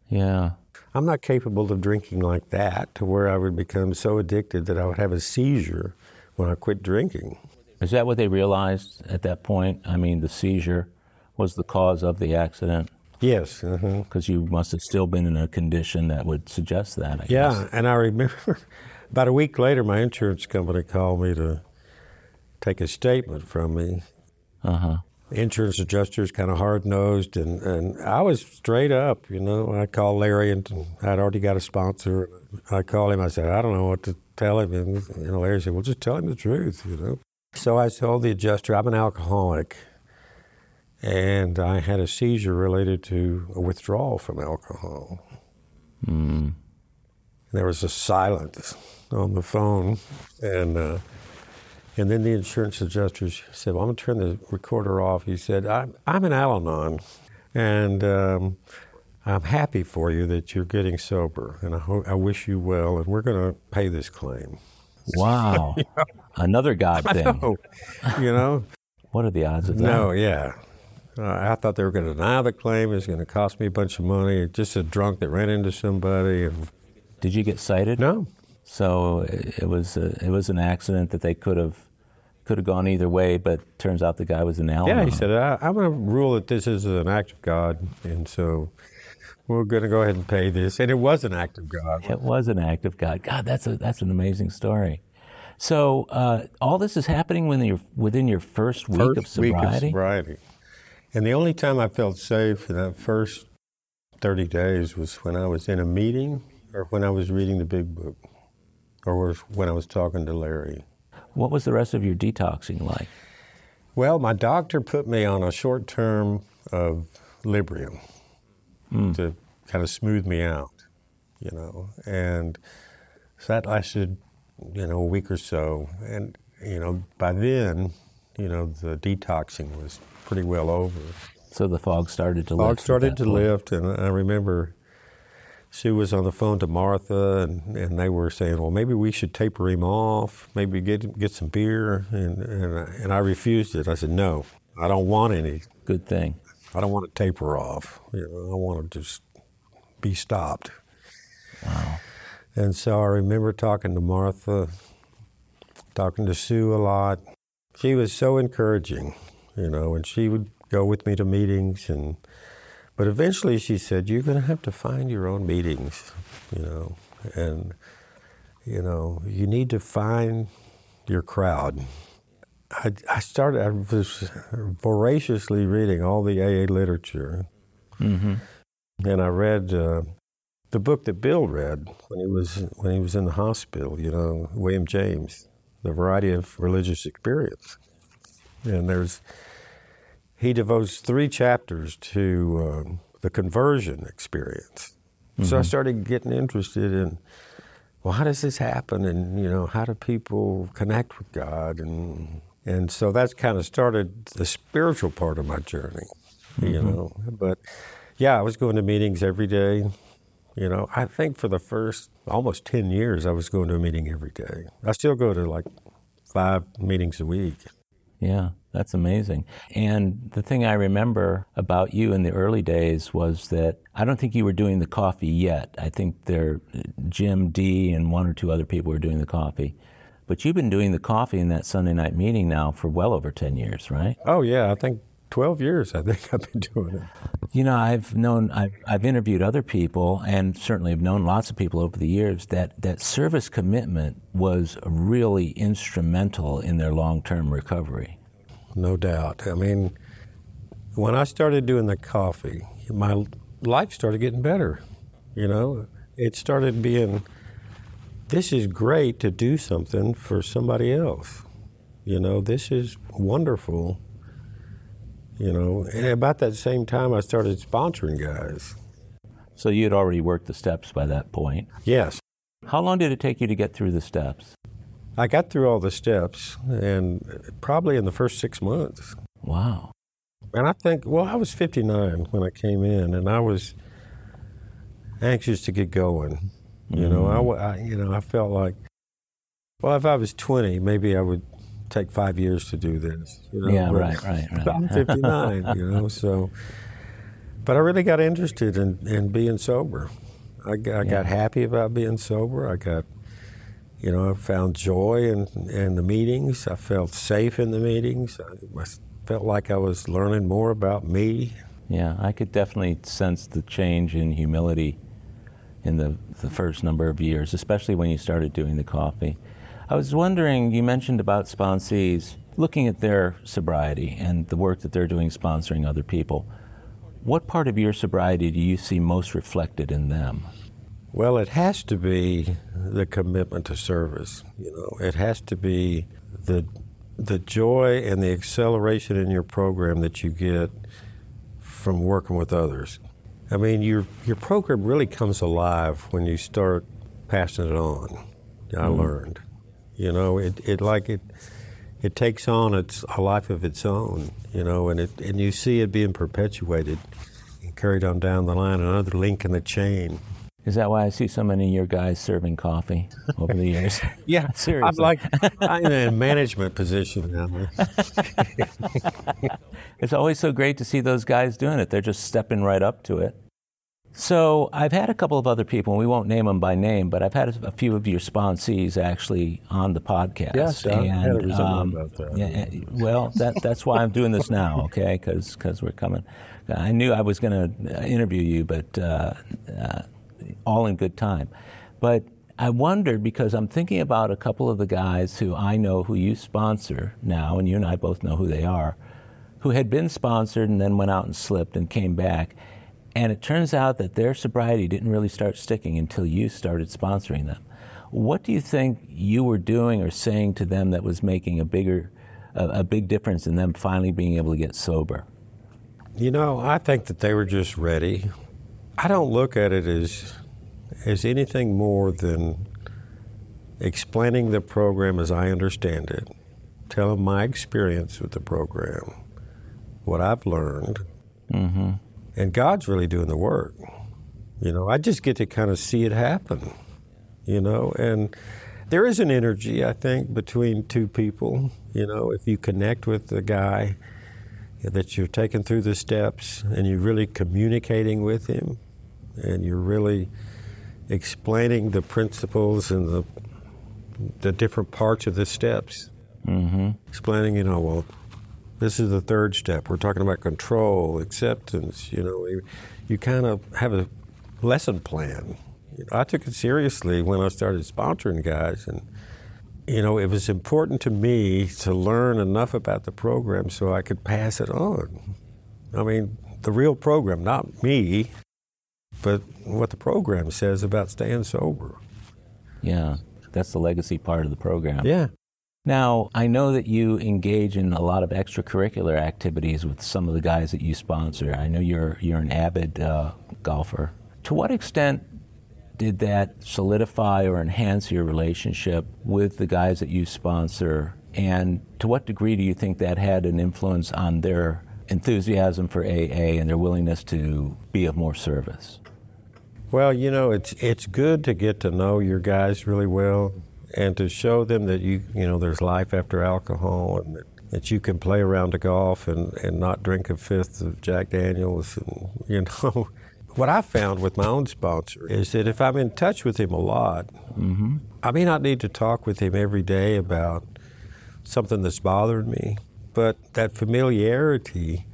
Yeah. I'm not capable of drinking like that to where I would become so addicted that I would have a seizure when I quit drinking. Is that what they realized at that point? I mean, the seizure was the cause of the accident? Yes. Because you must have still been in a condition that would suggest that, I guess. Yeah, and I remember about a week later, my insurance company called me to take a statement from me. Uh-huh. Insurance adjuster's kind of hard-nosed, and I was straight up, you know. I called Larry, and I'd already got a sponsor. I called him. I said, I don't know what to tell him. And you know, Larry said, well, just tell him the truth, you know. So I told the adjuster, I'm an alcoholic, and I had a seizure related to a withdrawal from alcohol. Mm. There was a silence on the phone, and And then the insurance adjuster said, well, I'm going to turn the recorder off. He said, I'm an Al-Anon, and I'm happy for you that you're getting sober, and I wish you well, and we're going to pay this claim. Wow. You know? Another God thing. I know. You know? What are the odds of that? No, yeah. I thought they were going to deny the claim. It was going to cost me a bunch of money. Just a drunk that ran into somebody. And... Did you get cited? No. So it was an accident that they could have gone either way, but turns out the guy was an Al-Anon. Yeah, he said, I'm going to rule that this is an act of God, and so we're going to go ahead and pay this. And it was an act of God. It was an act of God. God, that's an amazing story. So all this is happening within your first week of sobriety? And the only time I felt safe in that first 30 days was when I was in a meeting or when I was reading the Big Book or when I was talking to Larry. What was the rest of your detoxing like? Well, my doctor put me on a short term of Librium to kind of smooth me out, you know. And so that lasted, you know, a week or so. And, you know, by then, you know, the detoxing was pretty well over. So the fog started to lift. And I remember Sue was on the phone to Martha, and they were saying, well, maybe we should taper him off, maybe get some beer, and I refused it. I said, no, I don't want any. Good thing. I don't want to taper off. You know, I want to just be stopped. Wow. And so I remember talking to Martha, talking to Sue a lot. She was so encouraging, you know, and she would go with me to meetings. But eventually she said, you're going to have to find your own meetings, you know, and, you know, you need to find your crowd. I was voraciously reading all the AA literature, and I read the book that Bill read when he was in the hospital, you know, William James. The Variety of Religious Experience. And he devotes 3 chapters to the conversion experience. Mm-hmm. So I started getting interested in, well, how does this happen? And, you know, how do people connect with God? And so that's kind of started the spiritual part of my journey, you know. But, yeah, I was going to meetings every day. You know, I think for the first almost 10 years, I was going to a meeting every day. I still go to like 5 meetings a week. Yeah, that's amazing. And the thing I remember about you in the early days was that I don't think you were doing the coffee yet. I think Jim D. and 1 or 2 other people were doing the coffee. But you've been doing the coffee in that Sunday night meeting now for well over 10 years, right? Oh, yeah, I think 12 years, I think I've been doing it. You know, I've interviewed other people, and certainly have known lots of people over the years, that service commitment was really instrumental in their long-term recovery. No doubt. I mean, when I started doing the coffee, my life started getting better, you know? It started being, this is great to do something for somebody else. You know, this is wonderful. You know, and about that same time, I started sponsoring guys. So you had already worked the steps by that point? Yes. How long did it take you to get through the steps? I got through all the steps, and probably in the first 6 months. Wow. And I think, well, I was 59 when I came in, and I was anxious to get going. You know, I felt like, well, if I was 20, maybe I would take 5 years to do this. You know? Yeah, right. I'm 59, you know, so. But I really got interested in being sober. I got happy about being sober. I found joy in the meetings. I felt safe in the meetings. I felt like I was learning more about me. Yeah, I could definitely sense the change in humility in the first number of years, especially when you started doing the coffee. I was wondering, you mentioned about sponsees, looking at their sobriety and the work that they're doing sponsoring other people. What part of your sobriety do you see most reflected in them? Well, it has to be the commitment to service. You know, it has to be the joy and the acceleration in your program that you get from working with others. I mean, your program really comes alive when you start passing it on, I learned. You know, it it takes on a life of its own, you know, and you see it being perpetuated and carried on down the line, another link in the chain. Is that why I see so many of your guys serving coffee over the years? Yeah, seriously. I'm in a management position now. It's always so great to see those guys doing it. They're just stepping right up to it. So I've had a couple of other people, and we won't name them by name, but I've had a few of your sponsees actually on the podcast. Yes, and, I had a reason about that. Yeah, well, that's why I'm doing this now, okay, because we're coming. I knew I was going to interview you, but... all in good time. But I wondered, because I'm thinking about a couple of the guys who I know who you sponsor now, and you and I both know who they are, who had been sponsored and then went out and slipped and came back. And it turns out that their sobriety didn't really start sticking until you started sponsoring them. What do you think you were doing or saying to them that was making a big difference in them finally being able to get sober? You know, I think that they were just ready. I don't look at it as anything more than explaining the program as I understand it, telling my experience with the program, what I've learned, mm-hmm. and God's really doing the work. You know, I just get to kind of see it happen, you know, and there is an energy, I think, between two people. You know, if you connect with the guy that you're taking through the steps and you're really communicating with him, and you're really explaining the principles and the different parts of the steps. Mm-hmm. Explaining, you know, well, this is the third step. We're talking about control, acceptance, you know. You kind of have a lesson plan. I took it seriously when I started sponsoring guys, and, you know, it was important to me to learn enough about the program so I could pass it on. I mean, the real program, not me, but what the program says about staying sober. Yeah, that's the legacy part of the program. Yeah. Now, I know that you engage in a lot of extracurricular activities with some of the guys that you sponsor. I know you're an avid golfer. To what extent did that solidify or enhance your relationship with the guys that you sponsor? And to what degree do you think that had an influence on their enthusiasm for AA and their willingness to be of more service? Well, you know, it's good to get to know your guys really well and to show them that, you know, there's life after alcohol, and that you can play around the golf and not drink a fifth of Jack Daniels, and, you know. What I found with my own sponsor is that if I'm in touch with him a lot, mm-hmm. I may not need to talk with him every day about something that's bothering me, but that familiarity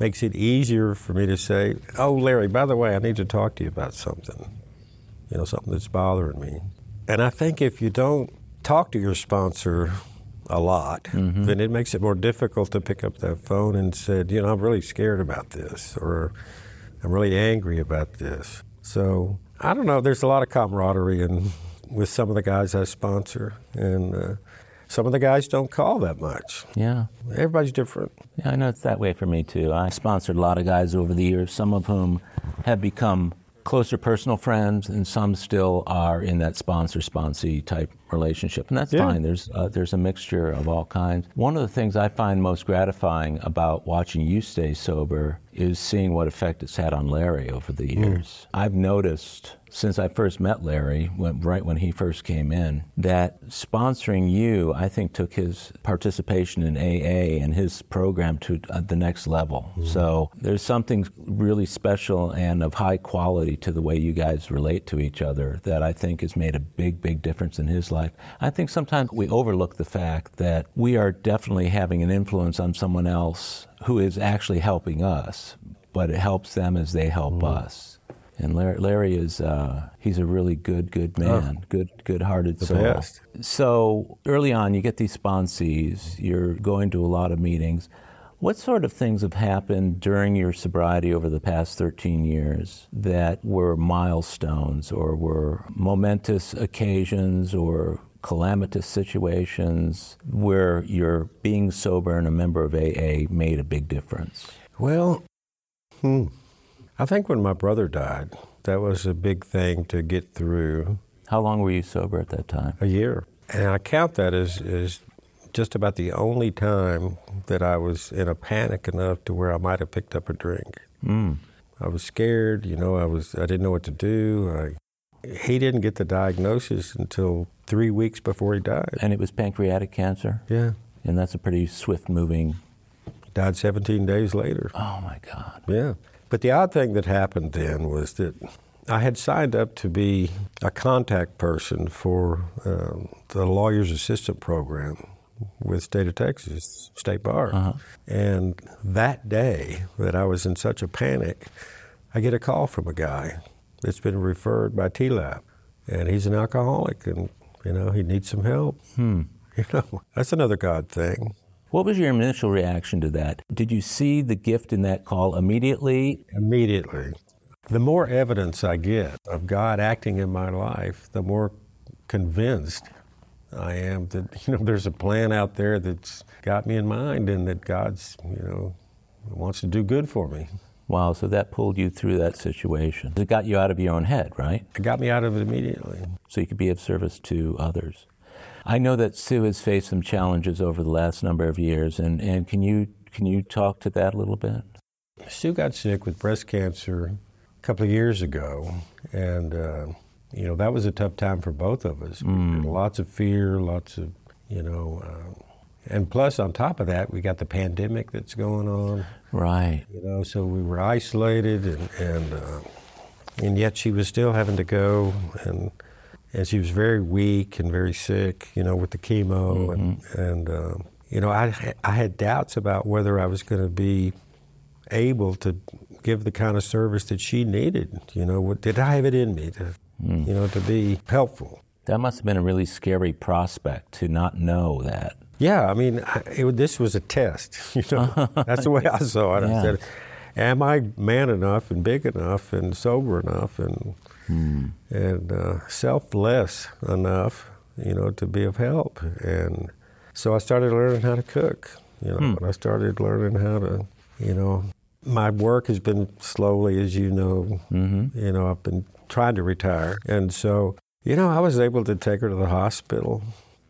makes it easier for me to say, oh, Larry, by the way, I need to talk to you about something, you know, something that's bothering me. And I think if you don't talk to your sponsor a lot, mm-hmm. then it makes it more difficult to pick up that phone and say, you know, I'm really scared about this, or I'm really angry about this. So, I don't know, there's a lot of camaraderie with some of the guys I sponsor, and some of the guys don't call that much. Yeah. Everybody's different. Yeah, I know it's that way for me, too. I sponsored a lot of guys over the years, some of whom have become closer personal friends, and some still are in that sponsor-sponsee type relationship, and that's fine. There's a mixture of all kinds. One of the things I find most gratifying about watching you stay sober is seeing what effect it's had on Larry over the years. Mm. I've noticed since I first met Larry, right when he first came in, that sponsoring you, I think, took his participation in AA and his program to the next level. Mm. So there's something really special and of high quality to the way you guys relate to each other that I think has made a big, big difference in his life. I think sometimes we overlook the fact that we are definitely having an influence on someone else who is actually helping us, but it helps them as they help us. And Larry is, he's a really good man, good-hearted soul. Best. So early on, you get these sponsees, you're going to a lot of meetings. What sort of things have happened during your sobriety over the past 13 years that were milestones or were momentous occasions or calamitous situations where your being sober and a member of AA made a big difference? Well, I think when my brother died, that was a big thing to get through. How long were you sober at that time? A year. And I count that as just about the only time that I was in a panic enough to where I might have picked up a drink. Mm. I was scared, you know, I didn't know what to do. He didn't get the diagnosis until 3 weeks before he died. And it was pancreatic cancer? Yeah. And that's a pretty swift-moving... Died 17 days later. Oh, my God. Yeah. But the odd thing that happened then was that I had signed up to be a contact person for the Lawyer's Assistant Program with State of Texas, State Bar. Uh-huh. And that day that I was in such a panic, I get a call from a guy that's been referred by T-Lab, and he's an alcoholic, and, you know, he needs some help. Hmm. You know, that's another God thing. What was your initial reaction to that? Did you see the gift in that call immediately? Immediately. The more evidence I get of God acting in my life, the more convinced I am that, you know, there's a plan out there that's got me in mind and that God's, you know, wants to do good for me. Wow, so that pulled you through that situation. It got you out of your own head, right? It got me out of it immediately. So you could be of service to others. I know that Sue has faced some challenges over the last number of years, and can you talk to that a little bit? Sue got sick with breast cancer a couple of years ago, and you know, that was a tough time for both of us. Mm. Lots of fear, lots of, you know, and plus on top of that, we got the pandemic that's going on. Right. You know, so we were isolated, and yet she was still having to go and. And she was very weak and very sick, you know, with the chemo. Mm-hmm. And you know, I had doubts about whether I was going to be able to give the kind of service that she needed. You know, did I have it in me to, you know, to be helpful? That must have been a really scary prospect to not know that. Yeah, I mean, this was a test, you know. That's the way I saw it. Yeah. I said, am I man enough and big enough and sober enough and... Mm. And selfless enough, you know, to be of help. And so I started learning how to cook, you know, and I started learning how to, you know, my work has been slowly, as you know, you know, I've been trying to retire. And so, you know, I was able to take her to the hospital,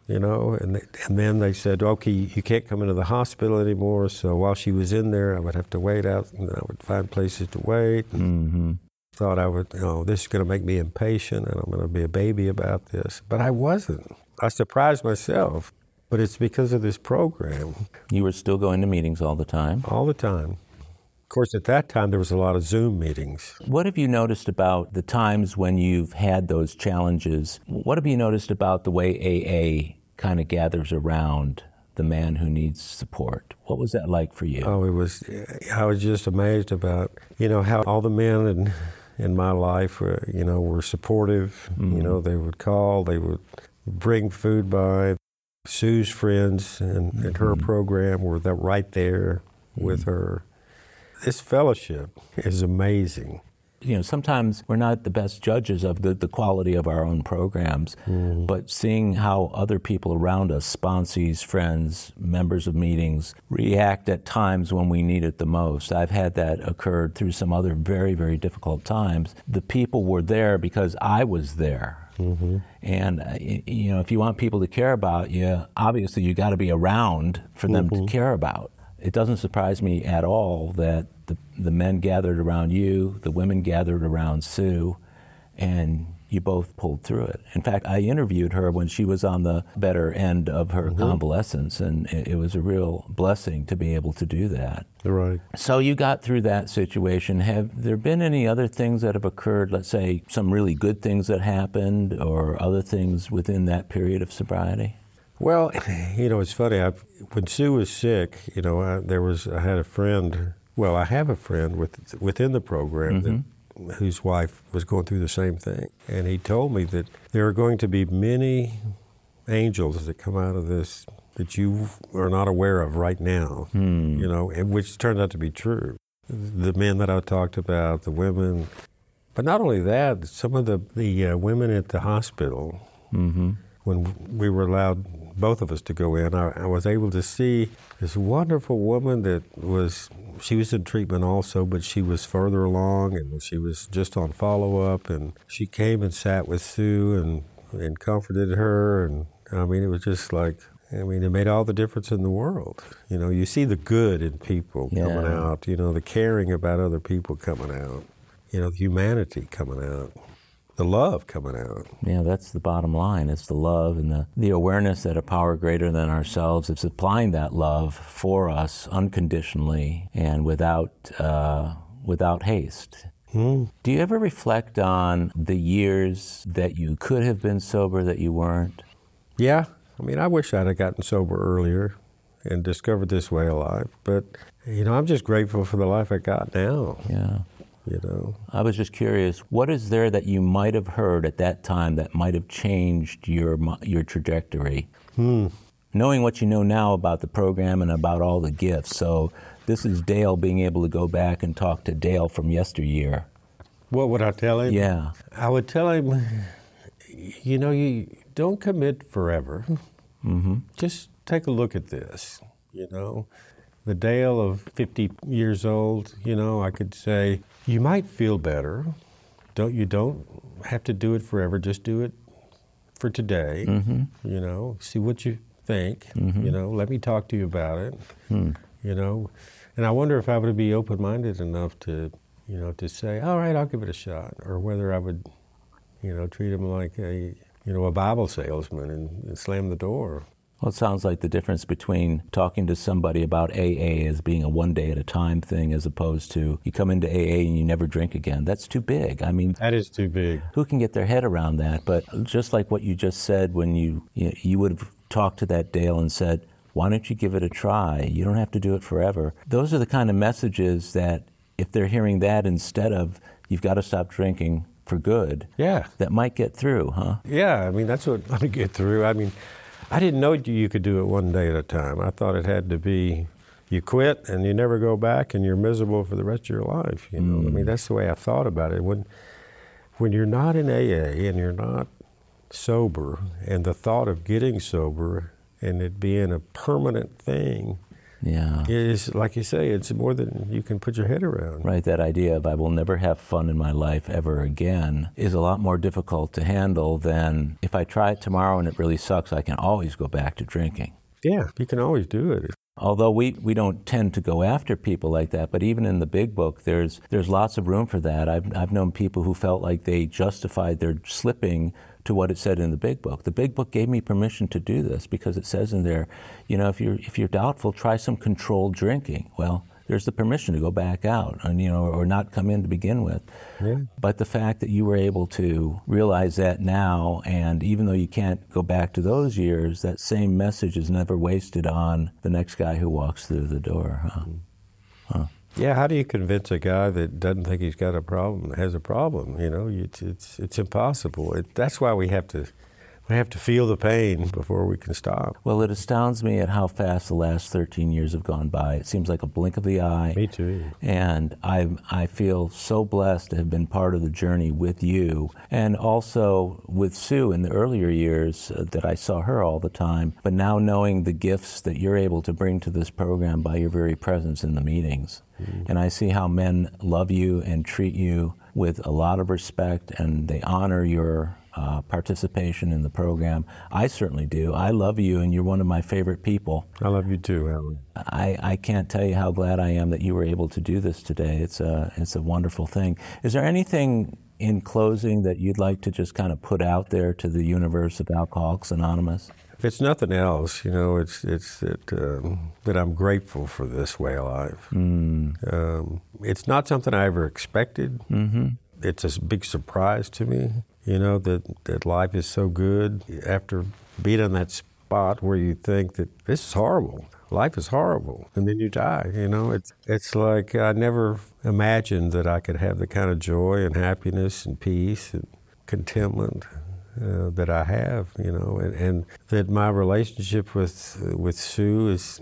you know, and then they said, okay, you can't come into the hospital anymore. So while she was in there, I would have to wait out and I would find places to wait. And, thought I would, you know, this is going to make me impatient and I'm going to be a baby about this. But I wasn't. I surprised myself. But it's because of this program. You were still going to meetings all the time? All the time. Of course, at that time, there was a lot of Zoom meetings. What have you noticed about the times when you've had those challenges? What have you noticed about the way AA kind of gathers around the man who needs support? What was that like for you? Oh, I was just amazed about, you know, how all the men and... in my life, you know, were supportive. Mm-hmm. You know, they would call, they would bring food by. Sue's friends and, and her program were right there with her. This fellowship is amazing. You know, sometimes we're not the best judges of the quality of our own programs, but seeing how other people around us, sponsees, friends, members of meetings, react at times when we need it the most. I've had that occur through some other very, very difficult times. The people were there because I was there. Mm-hmm. And, you know, if you want people to care about you, obviously you got to be around for them to care about. It doesn't surprise me at all that the men gathered around you, the women gathered around Sue, and you both pulled through it. In fact, I interviewed her when she was on the better end of her convalescence, and it was a real blessing to be able to do that. Right. So you got through that situation. Have there been any other things that have occurred, let's say some really good things that happened or other things within that period of sobriety? Well, you know, it's funny. When Sue was sick, you know, I had a friend. Well, I have a friend within the program that, whose wife was going through the same thing. And he told me that there are going to be many angels that come out of this that you are not aware of right now, you know, and which turned out to be true. The men that I talked about, the women. But not only that, some of the women at the hospital, when we were allowed, both of us, to go in, I was able to see this wonderful woman she was in treatment also, but she was further along and she was just on follow-up, and she came and sat with Sue and comforted her. And I mean, it was just like, I mean, it made all the difference in the world. You know, you see the good in people coming out, you know, the caring about other people coming out, you know, the humanity coming out, the love coming out. Yeah, that's the bottom line. It's the love and the awareness that a power greater than ourselves is supplying that love for us unconditionally and without haste. Mm. Do you ever reflect on the years that you could have been sober that you weren't? Yeah. I mean, I wish I'd have gotten sober earlier and discovered this way of life. But, you know, I'm just grateful for the life I got now. Yeah. You know. I was just curious, what is there that you might have heard at that time that might have changed your trajectory? Knowing what you know now about the program and about all the gifts. So this is Dale being able to go back and talk to Dale from yesteryear. What would I tell him? Yeah. I would tell him, you know, you don't commit forever. Mm-hmm. Just take a look at this, you know. The Dale of 50 years old, you know, I could say, you might feel better. You don't have to do it forever. Just do it for today, mm-hmm. you know. See what you think, mm-hmm. you know. Let me talk to you about it, you know. And I wonder if I would be open-minded enough to, you know, to say, all right, I'll give it a shot. Or whether I would, you know, treat him like a Bible salesman and slam the door. Well, it sounds like the difference between talking to somebody about AA as being a one-day-at-a-time thing as opposed to you come into AA and you never drink again. That's too big. I mean, that is too big. Who can get their head around that? But just like what you just said, when you would have talked to that Dale and said, why don't you give it a try? You don't have to do it forever. Those are the kind of messages that if they're hearing that instead of you've got to stop drinking for good, that might get through, huh? Yeah, I mean, that's what might get through. I mean, I didn't know you could do it one day at a time. I thought it had to be you quit and you never go back and you're miserable for the rest of your life. You know, I mean, that's the way I thought about it. When you're not in AA and you're not sober and the thought of getting sober and it being a permanent thing, it's like you say, it's more than you can put your head around. Right, that idea of I will never have fun in my life ever again is a lot more difficult to handle than if I try it tomorrow and it really sucks, I can always go back to drinking. Yeah, you can always do it. Although we don't tend to go after people like that, but even in the Big Book, there's lots of room for that. I've known people who felt like they justified their slipping to what it said in the Big Book. The Big Book gave me permission to do this because it says in there, you know, if you're doubtful, try some controlled drinking. Well, there's the permission to go back out and, you know, or not come in to begin with. Yeah. But the fact that you were able to realize that now, and even though you can't go back to those years, that same message is never wasted on the next guy who walks through the door. Huh? Yeah, how do you convince a guy that doesn't think he's got a problem, has a problem? You know, it's impossible. That's why we have to feel the pain before we can stop. Well, it astounds me at how fast the last 13 years have gone by. It seems like a blink of the eye. Me too. And I feel so blessed to have been part of the journey with you and also with Sue in the earlier years that I saw her all the time. But now knowing the gifts that you're able to bring to this program by your very presence in the meetings. Mm. And I see how men love you and treat you with a lot of respect and they honor your participation in the program. I certainly do. I love you, and you're one of my favorite people. I love you too, Alan. I can't tell you how glad I am that you were able to do this today. It's a wonderful thing. Is there anything in closing that you'd like to just kind of put out there to the universe of Alcoholics Anonymous? If it's nothing else, you know, it's that I'm grateful for this way of life. Mm. It's not something I ever expected. Mm-hmm. It's a big surprise to me. You know, that life is so good after being on that spot where you think that this is horrible, life is horrible, and then you die, you know. It's like I never imagined that I could have the kind of joy and happiness and peace and contentment that I have, you know, and that my relationship with Sue is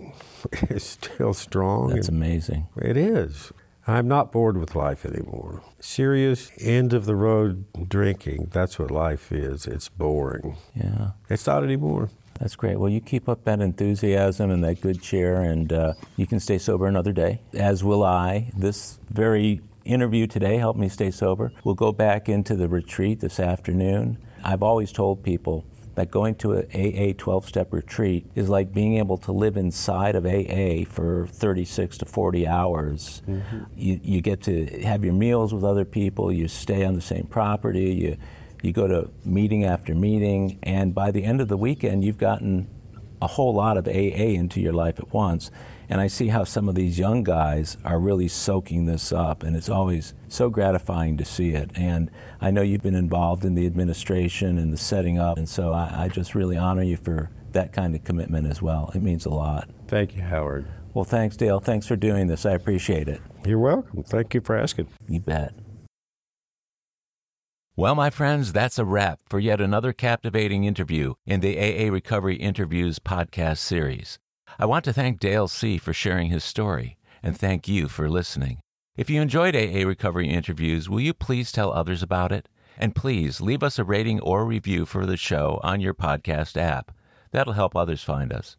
still strong. That's amazing. It is. I'm not bored with life anymore. Serious end-of-the-road drinking, that's what life is. It's boring. Yeah. It's not anymore. That's great. Well, you keep up that enthusiasm and that good cheer, and you can stay sober another day, as will I. This very interview today helped me stay sober. We'll go back into the retreat this afternoon. I've always told people, that going to an AA 12-step retreat is like being able to live inside of AA for 36 to 40 hours. Mm-hmm. You get to have your meals with other people, you stay on the same property, you go to meeting after meeting, and by the end of the weekend, you've gotten a whole lot of AA into your life at once. And I see how some of these young guys are really soaking this up, and it's always so gratifying to see it. And I know you've been involved in the administration and the setting up, and so I just really honor you for that kind of commitment as well. It means a lot. Thank you, Howard. Well, thanks, Dale. Thanks for doing this. I appreciate it. You're welcome. Thank you for asking. You bet. Well, my friends, that's a wrap for yet another captivating interview in the AA Recovery Interviews podcast series. I want to thank Dale C. for sharing his story, and thank you for listening. If you enjoyed AA Recovery Interviews, will you please tell others about it? And please leave us a rating or review for the show on your podcast app. That'll help others find us.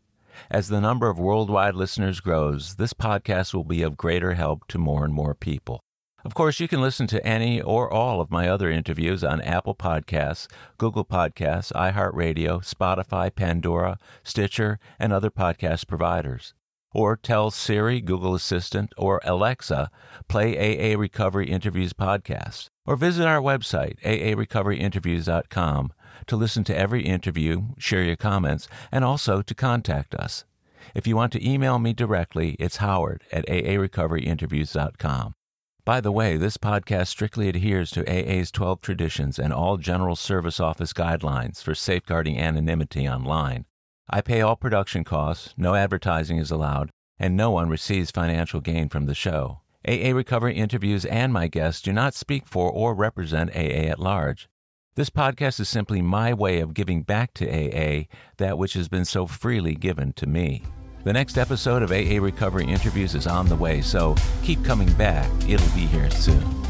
As the number of worldwide listeners grows, this podcast will be of greater help to more and more people. Of course, you can listen to any or all of my other interviews on Apple Podcasts, Google Podcasts, iHeartRadio, Spotify, Pandora, Stitcher, and other podcast providers. Or tell Siri, Google Assistant, or Alexa, play AA Recovery Interviews podcast. Or visit our website, aarecoveryinterviews.com, to listen to every interview, share your comments, and also to contact us. If you want to email me directly, it's howard@aarecoveryinterviews.com. By the way, this podcast strictly adheres to AA's 12 traditions and all General Service Office guidelines for safeguarding anonymity online. I pay all production costs, no advertising is allowed, and no one receives financial gain from the show. AA Recovery Interviews and my guests do not speak for or represent AA at large. This podcast is simply my way of giving back to AA that which has been so freely given to me. The next episode of AA Recovery Interviews is on the way, so keep coming back. It'll be here soon.